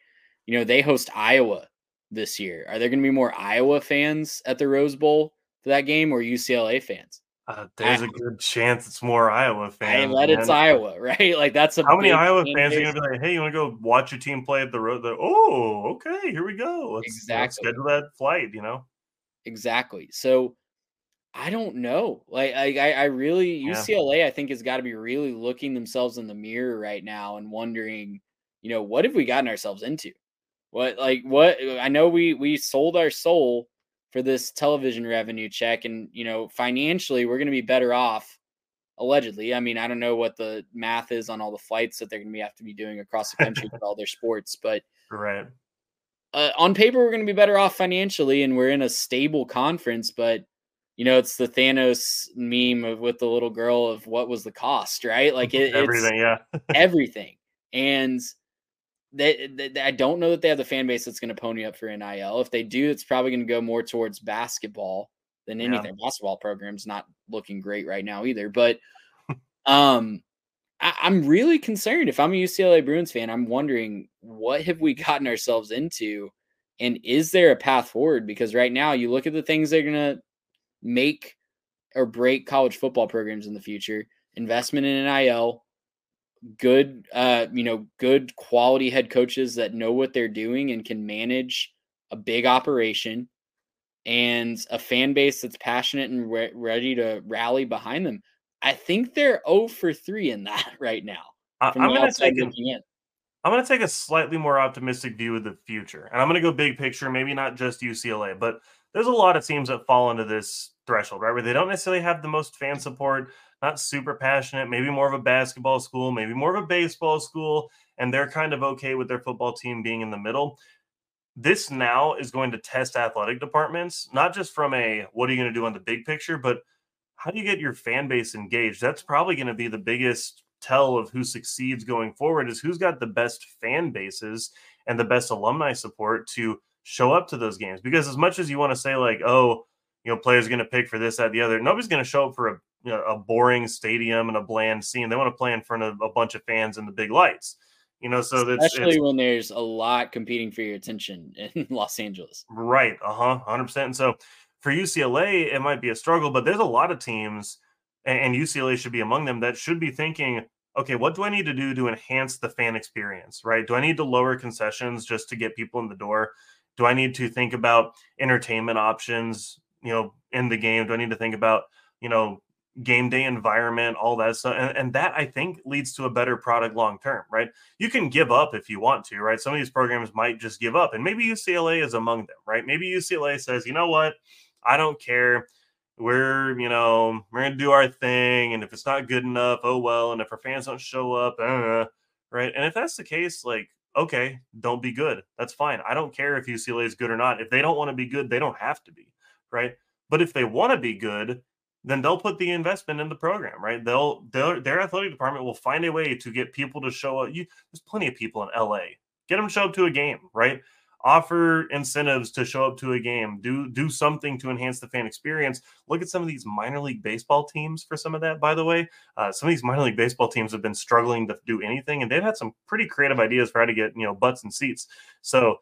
you know, they host Iowa this year. Are there going to be more Iowa fans at the Rose Bowl for that game or U C L A fans? Uh, there's I, a good chance it's more Iowa fans. I let man. It's Iowa, right? Like that's a how many Iowa fans are going to be like, "Hey, you want to go watch your team play at the road?" Like, oh, okay, here we go. Let's, exactly. Let's schedule that flight, you know. Exactly. So I don't know. Like I, I really yeah. U C L A, I think, has got to be really looking themselves in the mirror right now and wondering, you know, what have we gotten ourselves into? What like what? I know we we sold our soul for this television revenue check. And, you know, financially, we're going to be better off, allegedly. I mean, I don't know what the math is on all the flights that they're going to have to be doing across the country with all their sports. But right. uh, on paper, we're going to be better off financially, and we're in a stable conference. But, you know, it's the Thanos meme of, with the little girl of what was the cost, right? Like it, everything, it's yeah. everything. And They, they, I don't know that they have the fan base that's going to pony up for N I L. If they do, it's probably going to go more towards basketball than anything. Yeah. Basketball program's not looking great right now either. But um, I, I'm really concerned. If I'm a U C L A Bruins fan, I'm wondering what have we gotten ourselves into, and is there a path forward? Because right now, you look at the things that are going to make or break college football programs in the future: investment in N I L. Good, uh, you know, good quality head coaches that know what they're doing and can manage a big operation, and a fan base that's passionate and re- ready to rally behind them. I think they're zero for three in that right now. I'm going to take a, I'm going to take a slightly more optimistic view of the future, and I'm going to go big picture. Maybe not just U C L A, but there's a lot of teams that fall into this threshold, right? Where they don't necessarily have the most fan support, not super passionate, maybe more of a basketball school, maybe more of a baseball school, and they're kind of okay with their football team being in the middle. This now is going to test athletic departments, not just from a, what are you going to do on the big picture, but how do you get your fan base engaged? That's probably going to be the biggest tell of who succeeds going forward, is who's got the best fan bases and the best alumni support to show up to those games. Because as much as you want to say like, oh, you know, players are going to pick for this, that, the other, nobody's going to show up for a, you know, a boring stadium and a bland scene. They want to play in front of a bunch of fans and the big lights, you know, so that's especially it's, when there's a lot competing for your attention in Los Angeles. Right. Uh-huh. one hundred percent. And so for U C L A, it might be a struggle, but there's a lot of teams, and U C L A should be among them, that should be thinking, okay, what do I need to do to enhance the fan experience, right? Do I need to lower concessions just to get people in the door? Do I need to think about entertainment options, you know, in the game? Do I need to think about, you know, game day environment, all that stuff? And, and that, I think, leads to a better product long-term, right? You can give up if you want to, right? Some of these programs might just give up, and maybe U C L A is among them, right? Maybe U C L A says, you know what? I don't care. We're, you know, we're going to do our thing. And if it's not good enough, oh, well. And if our fans don't show up, uh, right? And if that's the case, like, okay, don't be good. That's fine. I don't care if U C L A is good or not. If they don't want to be good, they don't have to be, right? But if they want to be good, then they'll put the investment in the program, right? They'll, they'll their athletic department will find a way to get people to show up. You, there's plenty of people in L A. Get them to show up to a game, right? Offer incentives to show up to a game. Do do something to enhance the fan experience. Look at some of these minor league baseball teams for some of that, by the way. Uh, some of these minor league baseball teams have been struggling to do anything, and they've had some pretty creative ideas for how to get, you know, butts and seats. So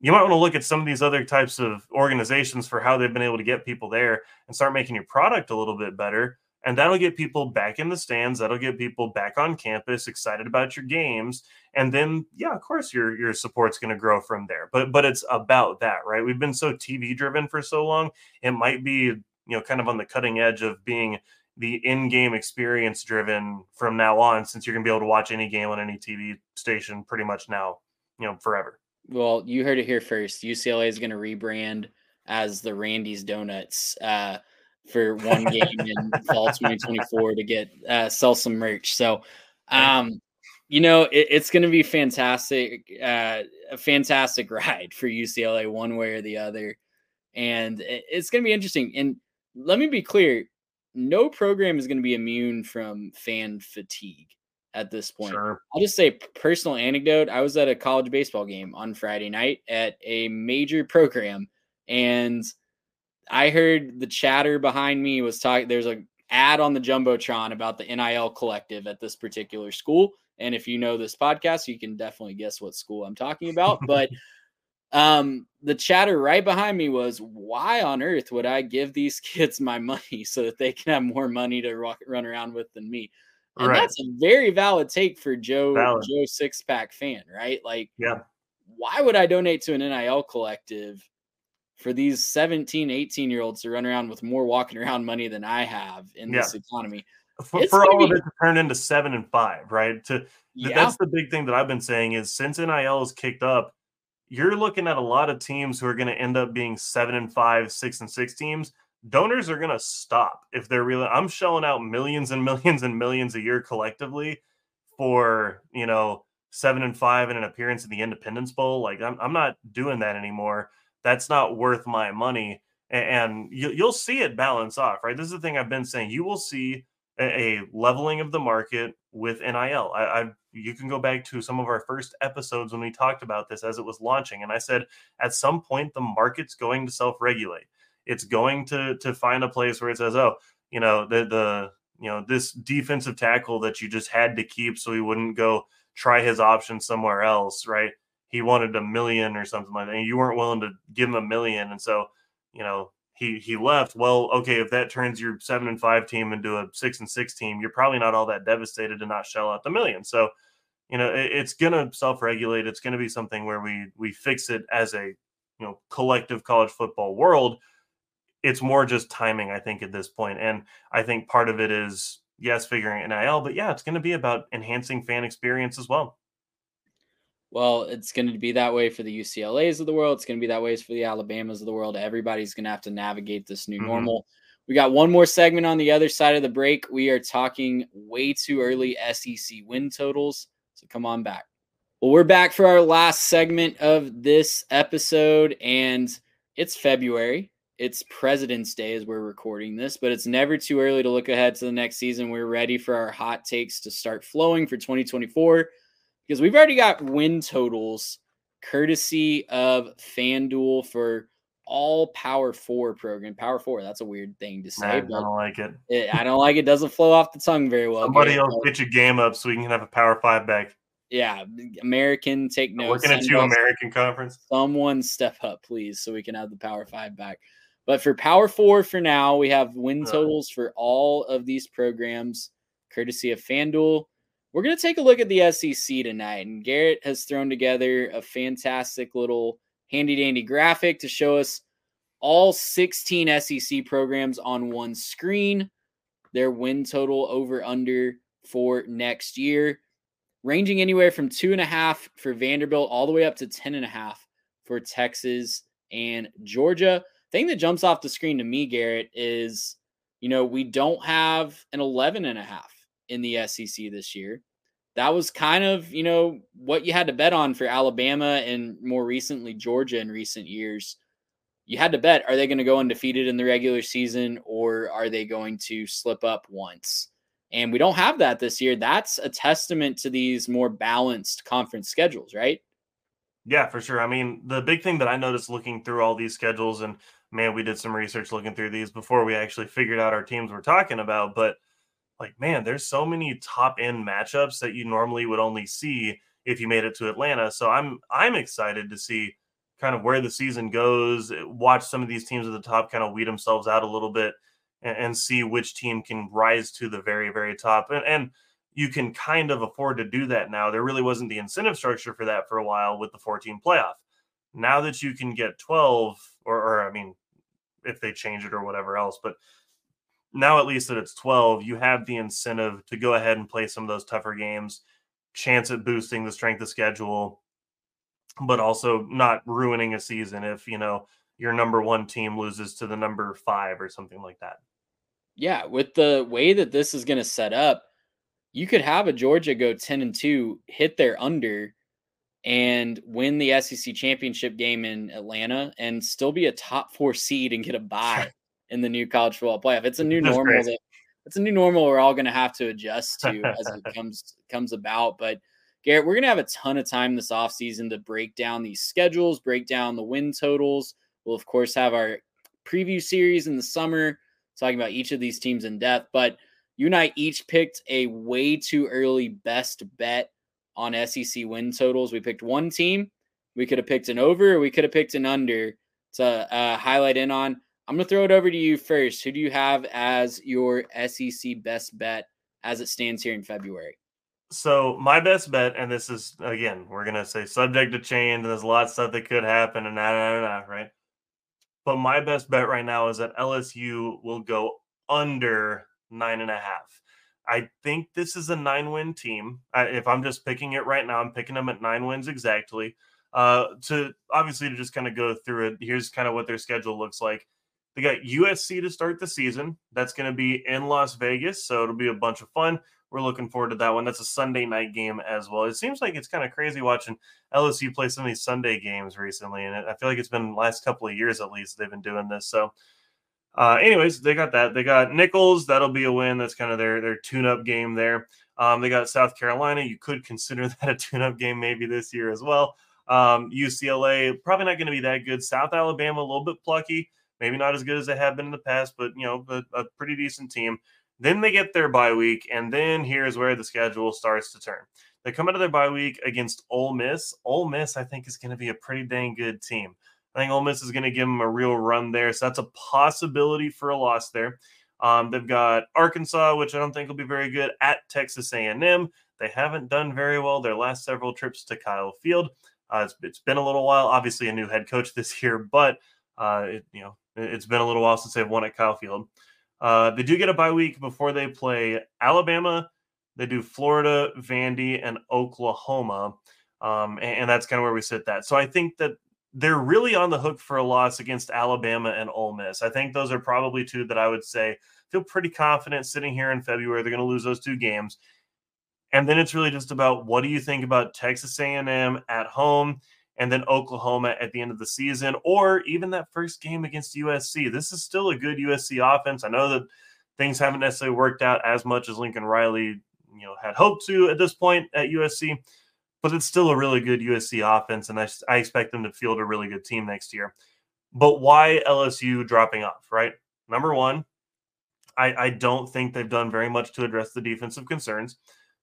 you might want to look at some of these other types of organizations for how they've been able to get people there and start making your product a little bit better. And that'll get people back in the stands. That'll get people back on campus, excited about your games. And then, yeah, of course, your your support's going to grow from there. But but it's about that, right? We've been so T V driven for so long. It might be, you know, kind of on the cutting edge of being the in-game experience driven from now on, since you're going to be able to watch any game on any T V station pretty much now, you know, forever. Well, you heard it here first. U C L A is going to rebrand as the Randy's Donuts. Uh for one game in fall twenty twenty-four to get uh, sell some merch. So, um, you know, it, it's going to be fantastic, uh, a fantastic ride for U C L A one way or the other. And it, it's going to be interesting. And let me be clear, no program is going to be immune from fan fatigue at this point. Sure. I'll just say personal anecdote. I was at a college baseball game on Friday night at a major program, and I heard the chatter behind me was talking. There's an ad on the Jumbotron about the N I L collective at this particular school. And if you know this podcast, you can definitely guess what school I'm talking about. But um, the chatter right behind me was, why on earth would I give these kids my money so that they can have more money to rock, run around with than me? And right. That's a very valid take for Joe, valid. Joe Sixpack fan, right? Like, yeah. Why would I donate to an N I L collective for these seventeen, eighteen year olds to run around with more walking around money than I have in yeah. this economy? For, for all be... of it to turn into seven and five, right? To yeah. That's the big thing that I've been saying is, since N I L is kicked up, you're looking at a lot of teams who are going to end up being seven and five, six and six teams. Donors are going to stop if they're really, I'm shelling out millions and millions and millions a year collectively for, you know, seven and five and an appearance in the Independence Bowl. Like I'm, I'm not doing that anymore. That's not worth my money. And you'll see it balance off, right? This is the thing I've been saying. You will see a leveling of the market with N I L. I, I you can go back to some of our first episodes when we talked about this as it was launching. And I said, at some point, the market's going to self-regulate. It's going to to find a place where it says, oh, you know, the, the you know, this defensive tackle that you just had to keep so he wouldn't go try his option somewhere else, right? He wanted a million or something like that, and you weren't willing to give him a million. And so, you know, he, he left. Well, okay, if that turns your seven and five team into a six and six team, you're probably not all that devastated to not shell out the million. So, you know, it, it's going to self-regulate. It's going to be something where we, we fix it as a, you know, collective college football world. It's more just timing, I think, at this point. And I think part of it is, yes, figuring N I L, but yeah, it's going to be about enhancing fan experience as well. Well, it's going to be that way for the U C L As of the world. It's going to be that way for the Alabamas of the world. Everybody's going to have to navigate this new mm-hmm. normal. We got one more segment on the other side of the break. We are talking way too early S E C win totals. So come on back. Well, we're back for our last segment of this episode, and it's February. It's President's Day as we're recording this, but it's never too early to look ahead to the next season. We're ready for our hot takes to start flowing for twenty twenty-four. Because we've already got win totals courtesy of FanDuel for all Power Four program. Power Four, that's a weird thing to say. Nah, I don't like it. it. I don't like it. Doesn't flow off the tongue very well. Somebody Garrett, else get your game up so we can have a Power Five back. Yeah, American, take notes. Looking at you, American Conference. Someone step up, please, so we can have the Power Five back. But for Power Four for now, we have win totals uh, for all of these programs courtesy of FanDuel. We're going to take a look at the S E C tonight, and Garrett has thrown together a fantastic little handy-dandy graphic to show us all sixteen S E C programs on one screen, their win total over-under for next year, ranging anywhere from two and a half for Vanderbilt all the way up to ten and a half for Texas and Georgia. Thing that jumps off the screen to me, Garrett, is, you know, we don't have an eleven and a half in the S E C this year. That was kind of, you know, what you had to bet on for Alabama and more recently Georgia in recent years. You had to bet, are they going to go undefeated in the regular season or are they going to slip up once? And we don't have that this year. That's a testament to these more balanced conference schedules, right? Yeah, for sure. I mean, the big thing that I noticed looking through all these schedules, and man, we did some research looking through these before we actually figured out our teams we're talking about. But like, man, there's so many top end matchups that you normally would only see if you made it to Atlanta. So I'm, I'm excited to see kind of where the season goes, watch some of these teams at the top kind of weed themselves out a little bit and, and see which team can rise to the very, very top. And, and you can kind of afford to do that now. There really wasn't the incentive structure for that for a while with the four-team playoff. Now that you can get twelve, or, or I mean, if they change it or whatever else, but now at least that it's twelve, you have the incentive to go ahead and play some of those tougher games, chance at boosting the strength of schedule, but also not ruining a season if, you know, your number one team loses to the number five or something like that. Yeah, with the way that this is going to set up, you could have a Georgia go ten and two, hit their under, and win the S E C championship game in Atlanta and still be a top four seed and get a bye in the new college football playoff. It's a new That's normal. That, it's a new normal we're all going to have to adjust to as it comes comes about. But Garrett, we're going to have a ton of time this offseason to break down these schedules, break down the win totals. We'll, of course, have our preview series in the summer talking about each of these teams in depth. But you and I each picked a way too early best bet on S E C win totals. We picked one team. We could have picked an over, or we could have picked an under to uh, highlight in on. I'm going to throw it over to you first. Who do you have as your S E C best bet as it stands here in February? So my best bet, and this is, again, we're going to say subject to change, and there's a lot of stuff that could happen, and nah, nah, nah, nah, right? But my best bet right now is that L S U will go under nine and a half. I think this is a nine-win team. I, if I'm just picking it right now, I'm picking them at nine wins exactly. Uh, to obviously, to just kind of go through it, here's kind of what their schedule looks like. They got U S C to start the season. That's going to be in Las Vegas, so it'll be a bunch of fun. We're looking forward to that one. That's a Sunday night game as well. It seems like it's kind of crazy watching L S U play some of these Sunday games recently, and I feel like it's been the last couple of years at least they've been doing this. So uh, anyways, they got that. They got Nichols. That'll be a win. That's kind of their, their tune-up game there. Um, they got South Carolina. You could consider that a tune-up game maybe this year as well. Um, U C L A, probably not going to be that good. South Alabama, a little bit plucky. Maybe not as good as they have been in the past, but, you know, a, a pretty decent team. Then they get their bye week, and then here's where the schedule starts to turn. They come out of their bye week against Ole Miss. Ole Miss, I think, is going to be a pretty dang good team. I think Ole Miss is going to give them a real run there, so that's a possibility for a loss there. Um, they've got Arkansas, which I don't think will be very good, at Texas A and M. They haven't done very well their last several trips to Kyle Field. Uh, it's, it's been a little while. Obviously, a new head coach this year, but, uh, it, you know, it's been a little while since they've won at Kyle Field. Uh, they do get a bye week before they play Alabama. They do Florida, Vandy, and Oklahoma. Um, and, and that's kind of where we sit that. So I think that they're really on the hook for a loss against Alabama and Ole Miss. I think those are probably two that I would say feel pretty confident sitting here in February. They're going to lose those two games. And then it's really just about, what do you think about Texas A and M at home? And then Oklahoma at the end of the season, or even that first game against U S C. This is still a good U S C offense. I know that things haven't necessarily worked out as much as Lincoln Riley, you know, had hoped to at this point at U S C, but it's still a really good U S C offense, and I, I expect them to field a really good team next year. But why L S U dropping off, right? Number one, I, I don't think they've done very much to address the defensive concerns.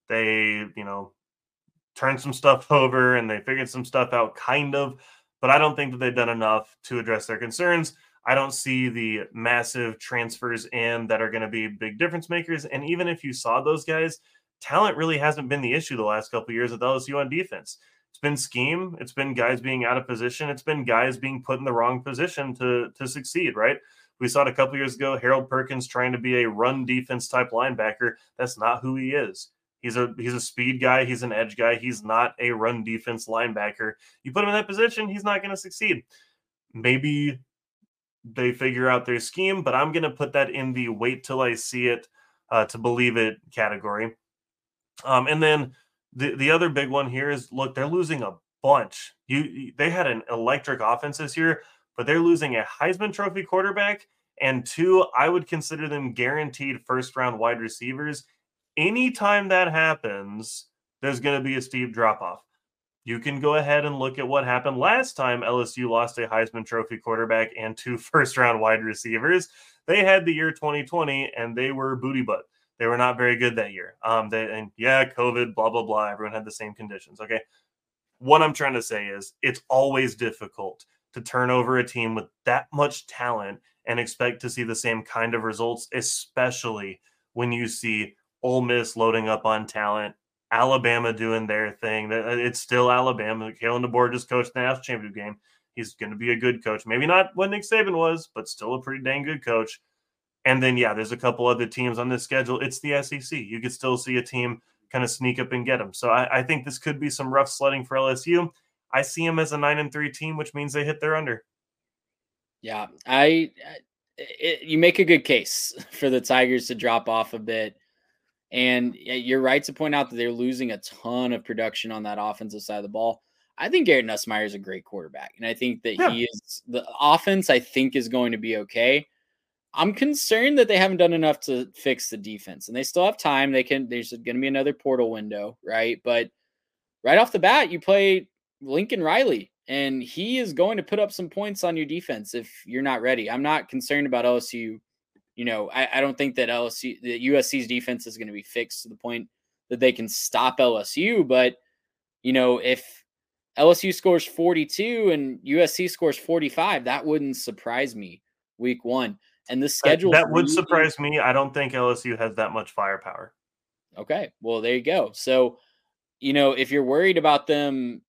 They, you know, turned some stuff over and they figured some stuff out, kind of, but I don't think that they've done enough to address their concerns. I don't see the massive transfers in that are going to be big difference makers. And even if you saw those guys, talent really hasn't been the issue the last couple of years with L S U on defense. It's been scheme. It's been guys being out of position. It's been guys being put in the wrong position to, to succeed, right? We saw it a couple of years ago, Harold Perkins trying to be a run defense type linebacker. That's not who he is. He's a he's a speed guy. He's an edge guy. He's not a run defense linebacker. You put him in that position, he's not going to succeed. Maybe they figure out their scheme, but I'm going to put that in the wait till I see it uh, to believe it category. Um, and then the, the other big one here is, look, they're losing a bunch. You They had an electric offense this year, but they're losing a Heisman Trophy quarterback and two, I would consider them guaranteed first-round wide receivers. Anytime that happens, there's going to be a steep drop-off. You can go ahead and look at what happened last time L S U lost a Heisman Trophy quarterback and two first-round wide receivers. They had the year twenty twenty, and they were booty butt. They were not very good that year. Um, they, and yeah, COVID, blah, blah, blah. Everyone had the same conditions, okay? What I'm trying to say is it's always difficult to turn over a team with that much talent and expect to see the same kind of results, especially when you see Ole Miss loading up on talent, Alabama doing their thing. It's still Alabama. Kalen DeBoer just coached the national championship game. He's going to be a good coach. Maybe not what Nick Saban was, but still a pretty dang good coach. And then, yeah, there's a couple other teams on this schedule. It's the S E C. You could still see a team kind of sneak up and get them. So I, I think this could be some rough sledding for L S U. I see them as a nine and three team, which means they hit their under. Yeah, I. It, you make a good case for the Tigers to drop off a bit. And you're right to point out that they're losing a ton of production on that offensive side of the ball. I think Garrett Nussmeier is a great quarterback. And I think that yeah. he is the offense, I think, is going to be okay. I'm concerned that they haven't done enough to fix the defense, and they still have time. They can, there's going to be another portal window, right? But right off the bat, you play Lincoln Riley, and he is going to put up some points on your defense if you're not ready. I'm not concerned about L S U. You know, I, I don't think that L S U, that U S C's defense is going to be fixed to the point that they can stop L S U. But, you know, if L S U scores forty-two and U S C scores forty-five, that wouldn't surprise me week one. And the schedule. That, that would really surprise me. I don't think L S U has that much firepower. Okay. Well, there you go. So, you know, if you're worried about them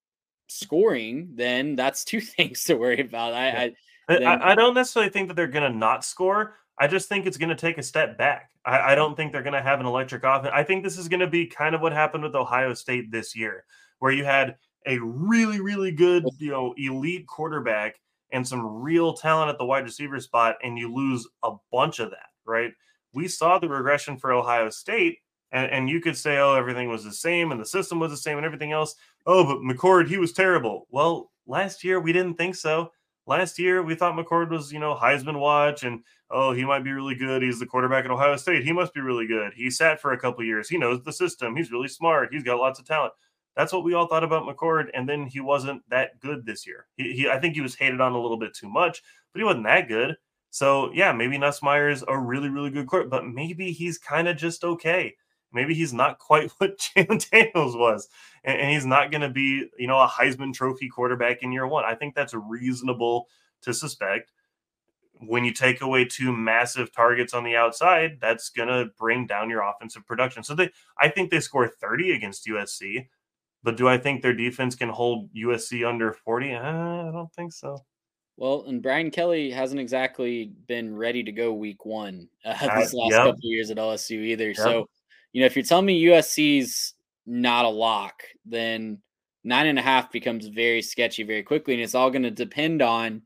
scoring, then that's two things to worry about. I, I, then, I, I don't necessarily think that they're going to not score. I just think it's going to take a step back. I, I don't think they're going to have an electric offense. I think this is going to be kind of what happened with Ohio State this year, where you had a really, really good, you know, elite quarterback and some real talent at the wide receiver spot, and you lose a bunch of that, right? We saw the regression for Ohio State, and, and you could say, oh, everything was the same, and the system was the same, and everything else. Oh, but McCord, he was terrible. Well, last year we didn't think so. Last year, we thought McCord was, you know, Heisman watch, and, oh, he might be really good. He's the quarterback at Ohio State. He must be really good. He sat for a couple years. He knows the system. He's really smart. He's got lots of talent. That's what we all thought about McCord, and then he wasn't that good this year. He, he I think he was hated on a little bit too much, but he wasn't that good. So, yeah, maybe Nussmeier is a really, really good quarterback, but maybe he's kind of just okay. Maybe he's not quite what Jalen Daniels was, and, and he's not going to be, you know, a Heisman Trophy quarterback in year one. I think that's reasonable to suspect. When you take away two massive targets on the outside, that's going to bring down your offensive production. So they, I think they score thirty against U S C, but do I think their defense can hold U S C under forty? Uh, I don't think so. Well, and Brian Kelly hasn't exactly been ready to go week one uh, this uh, last yep. couple of years at L S U either. Yep. So, you know, if you're telling me U S C's not a lock, then nine and a half becomes very sketchy very quickly. And it's all going to depend on,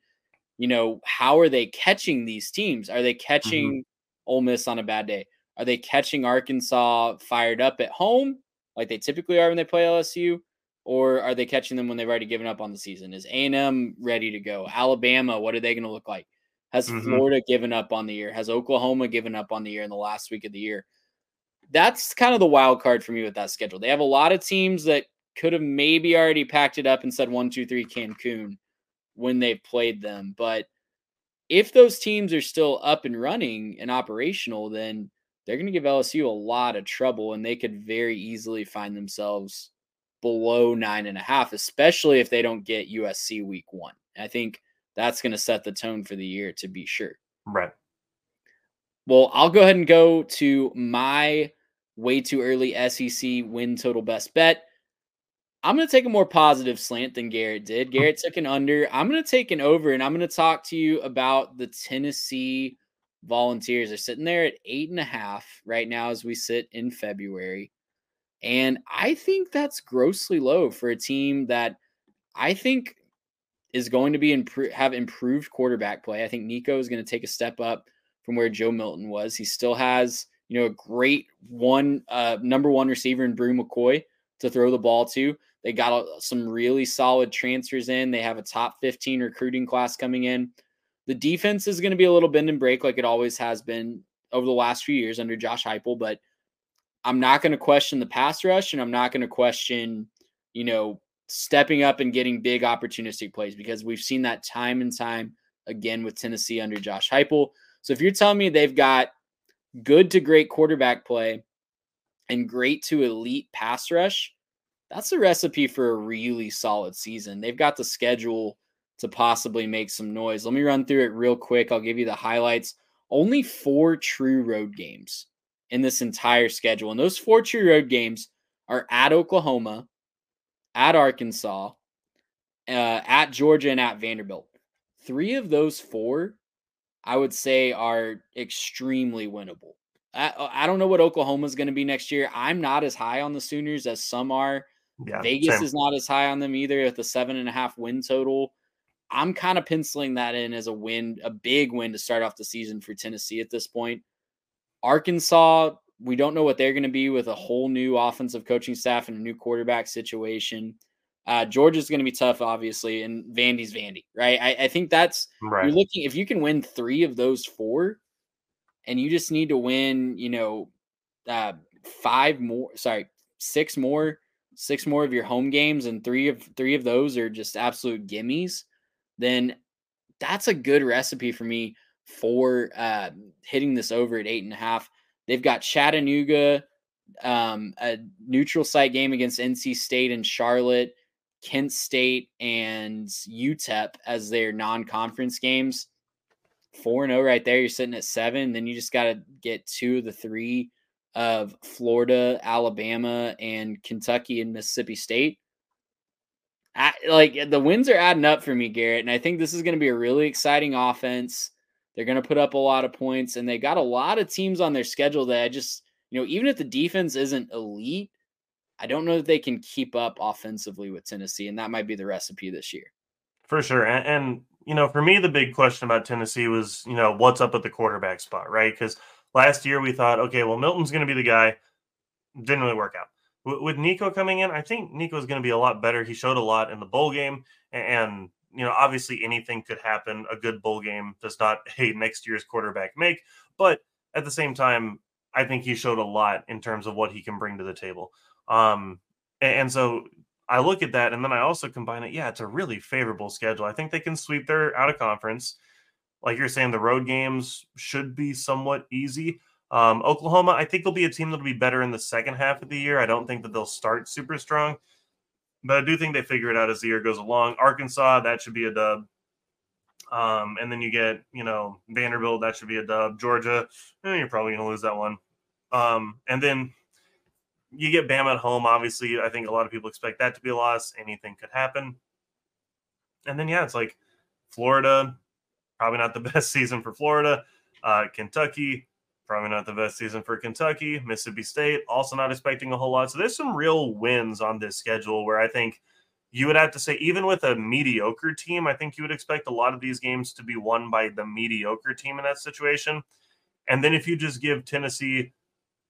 you know, how are they catching these teams? Are they catching mm-hmm. Ole Miss on a bad day? Are they catching Arkansas fired up at home like they typically are when they play L S U? Or are they catching them when they've already given up on the season? Is A and M ready to go? Alabama, what are they going to look like? Has mm-hmm. Florida given up on the year? Has Oklahoma given up on the year in the last week of the year? That's kind of the wild card for me with that schedule. They have a lot of teams that could have maybe already packed it up and said one, two, three Cancun when they played them. But if those teams are still up and running and operational, then they're going to give L S U a lot of trouble, and they could very easily find themselves below nine and a half, especially if they don't get U S C week one. I think that's going to set the tone for the year to be sure. Right. Well, I'll go ahead and go to my way too early S E C win total best bet. I'm going to take a more positive slant than Garrett did. Garrett took an under. I'm going to take an over, and I'm going to talk to you about the Tennessee Volunteers. They're sitting there at eight and a half right now as we sit in February. And I think that's grossly low for a team that I think is going to be impro- have improved quarterback play. I think Nico is going to take a step up from where Joe Milton was. He still has, you know, a great one, uh, number one receiver in Brew McCoy to throw the ball to. They got some really solid transfers in. They have a top fifteen recruiting class coming in. The defense is going to be a little bend and break like it always has been over the last few years under Josh Heupel, but I'm not going to question the pass rush, and I'm not going to question, you know, stepping up and getting big opportunistic plays, because we've seen that time and time again with Tennessee under Josh Heupel. So if you're telling me they've got good to great quarterback play and great to elite pass rush, that's a recipe for a really solid season. They've got the schedule to possibly make some noise. Let me run through it real quick. I'll give you the highlights. Only four true road games in this entire schedule. And those four true road games are at Oklahoma, at Arkansas, uh, at Georgia, and at Vanderbilt. Three of those four, I would say, are extremely winnable. I, I don't know what Oklahoma is going to be next year. I'm not as high on the Sooners as some are. Yeah, Vegas same. Is not as high on them either at the seven and a half win total. I'm kind of penciling that in as a win, a big win to start off the season for Tennessee at this point. Arkansas, we don't know what they're going to be with a whole new offensive coaching staff and a new quarterback situation. Uh, Georgia's going to be tough, obviously, and Vandy's Vandy, right? I, I think that's right. You're looking, if you can win three of those four, and you just need to win, you know, uh, five more, sorry, six more, six more of your home games, and three of three of those are just absolute gimmies, then that's a good recipe for me for uh, hitting this over at eight and a half. They've got Chattanooga, um, a neutral site game against N C State and Charlotte, Kent State and U T E P as their non-conference games. four and oh right there. You're sitting at seven. Then you just got to get two of the three of Florida, Alabama, and Kentucky and Mississippi State. I, like the wins are adding up for me, Garrett, and I think this is going to be a really exciting offense. They're going to put up a lot of points, and they got a lot of teams on their schedule that I just, you know, even if the defense isn't elite, I don't know that they can keep up offensively with Tennessee, and that might be the recipe this year. For sure. And, and you know, for me, the big question about Tennessee was, you know, what's up at the quarterback spot, right? Because last year we thought, okay, well, Milton's going to be the guy. Didn't really work out. With Nico coming in, I think Nico is going to be a lot better. He showed a lot in the bowl game. And, you know, obviously anything could happen. A good bowl game does not, hey, next year's quarterback make. But at the same time, I think he showed a lot in terms of what he can bring to the table. Um, and so I look at that, and then I also combine it. Yeah, it's a really favorable schedule. I think they can sweep their out of conference. Like you're saying, the road games should be somewhat easy. Um, Oklahoma, I think, will be a team that'll be better in the second half of the year. I don't think that they'll start super strong, but I do think they figure it out as the year goes along. Arkansas, that should be a dub. Um, and then you get, you know, Vanderbilt, that should be a dub. Georgia, eh, you're probably going to lose that one. Um, and then you get Bama at home. Obviously, I think a lot of people expect that to be a loss. Anything could happen. And then, yeah, it's like Florida, probably not the best season for Florida. Uh, Kentucky, probably not the best season for Kentucky. Mississippi State, also not expecting a whole lot. So there's some real wins on this schedule where I think you would have to say, even with a mediocre team, I think you would expect a lot of these games to be won by the mediocre team in that situation. And then if you just give Tennessee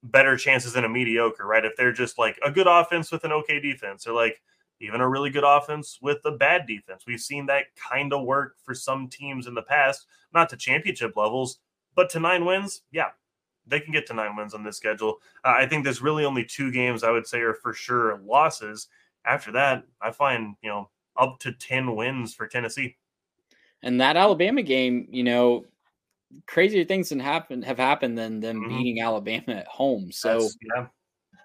better chances than a mediocre, right? If they're just like a good offense with an okay defense, or like even a really good offense with a bad defense. We've seen that kind of work for some teams in the past, not to championship levels, but to nine wins. Yeah. They can get to nine wins on this schedule. Uh, I think there's really only two games I would say are for sure losses. After that, I find, you know, up to ten wins for Tennessee. And that Alabama game, you know, crazier things than happen have happened than them mm-hmm. beating Alabama at home. So, yeah.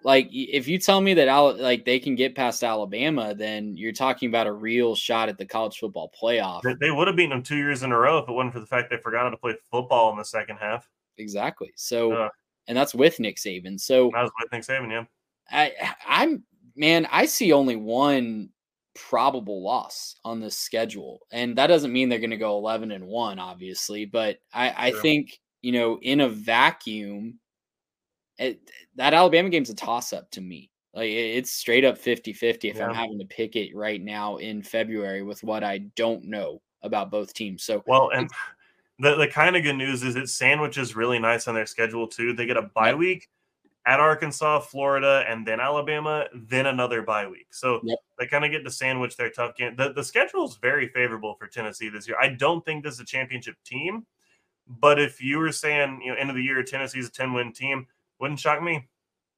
like, if you tell me that Al- like they can get past Alabama, then you're talking about a real shot at the college football playoff. They, they would have beaten them two years in a row if it wasn't for the fact they forgot how to play football in the second half. Exactly. So, uh, and that's with Nick Saban. So that was with Nick Saban, yeah. I, I'm man, I see only one probable loss on this schedule, and that doesn't mean they're going to go eleven and one, obviously. But I, I think you know, in a vacuum, it, that Alabama game's a toss-up to me. Like it's straight up fifty-fifty if yeah. I'm having to pick it right now in February with what I don't know about both teams. So well, and the the kind of good news is it sandwiches really nice on their schedule too. They get a bye yep. week at Arkansas, Florida, and then Alabama, then another bye week. So yep. they kind of get to sandwich their tough game. The, the schedule is very favorable for Tennessee this year. I don't think this is a championship team, but if you were saying, you know, end of the year, Tennessee's a ten-win team, wouldn't shock me.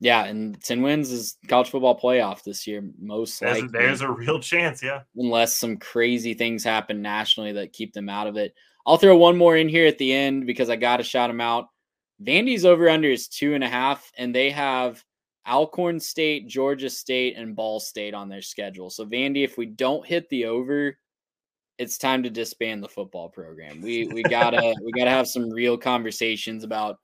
Yeah, and ten wins is college football playoff this year, most there's, likely. There's a real chance, yeah. Unless some crazy things happen nationally that keep them out of it. I'll throw one more in here at the end because I got to shout them out. Vandy's over-under is two and a half, and they have Alcorn State, Georgia State, and Ball State on their schedule. So, Vandy, if we don't hit the over, it's time to disband the football program. We we gotta we gotta have some real conversations about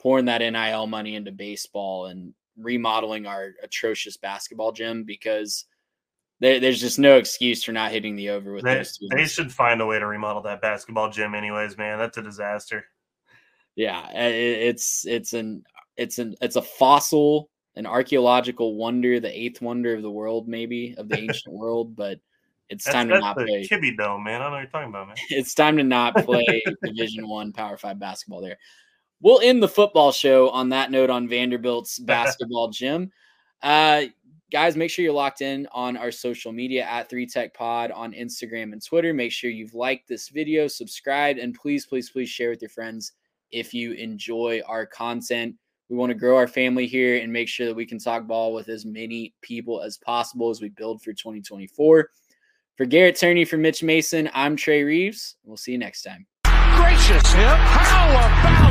pouring that N I L money into baseball and remodeling our atrocious basketball gym because there, there's just no excuse for not hitting the over with they, those two. They should find a way to remodel that basketball gym, anyways, man. That's a disaster. Yeah, it's it's an it's an it's a fossil, an archaeological wonder, the eighth wonder of the world, maybe of the ancient world. But it's that's, time to not play Kibbe Dome, man. I don't know what you're talking about, man. It's time to not play Division One Power Five basketball there. We'll end the football show on that note on Vanderbilt's basketball gym. Uh, guys, make sure you're locked in on our social media at three tech pod on Instagram and Twitter. Make sure you've liked this video, subscribed, and please, please, please share with your friends if you enjoy our content. We want to grow our family here and make sure that we can talk ball with as many people as possible as we build for twenty twenty-four. For Garrett Turney, for Mitch Mason, I'm Trey Reeves. We'll see you next time. Gracious, yep. How about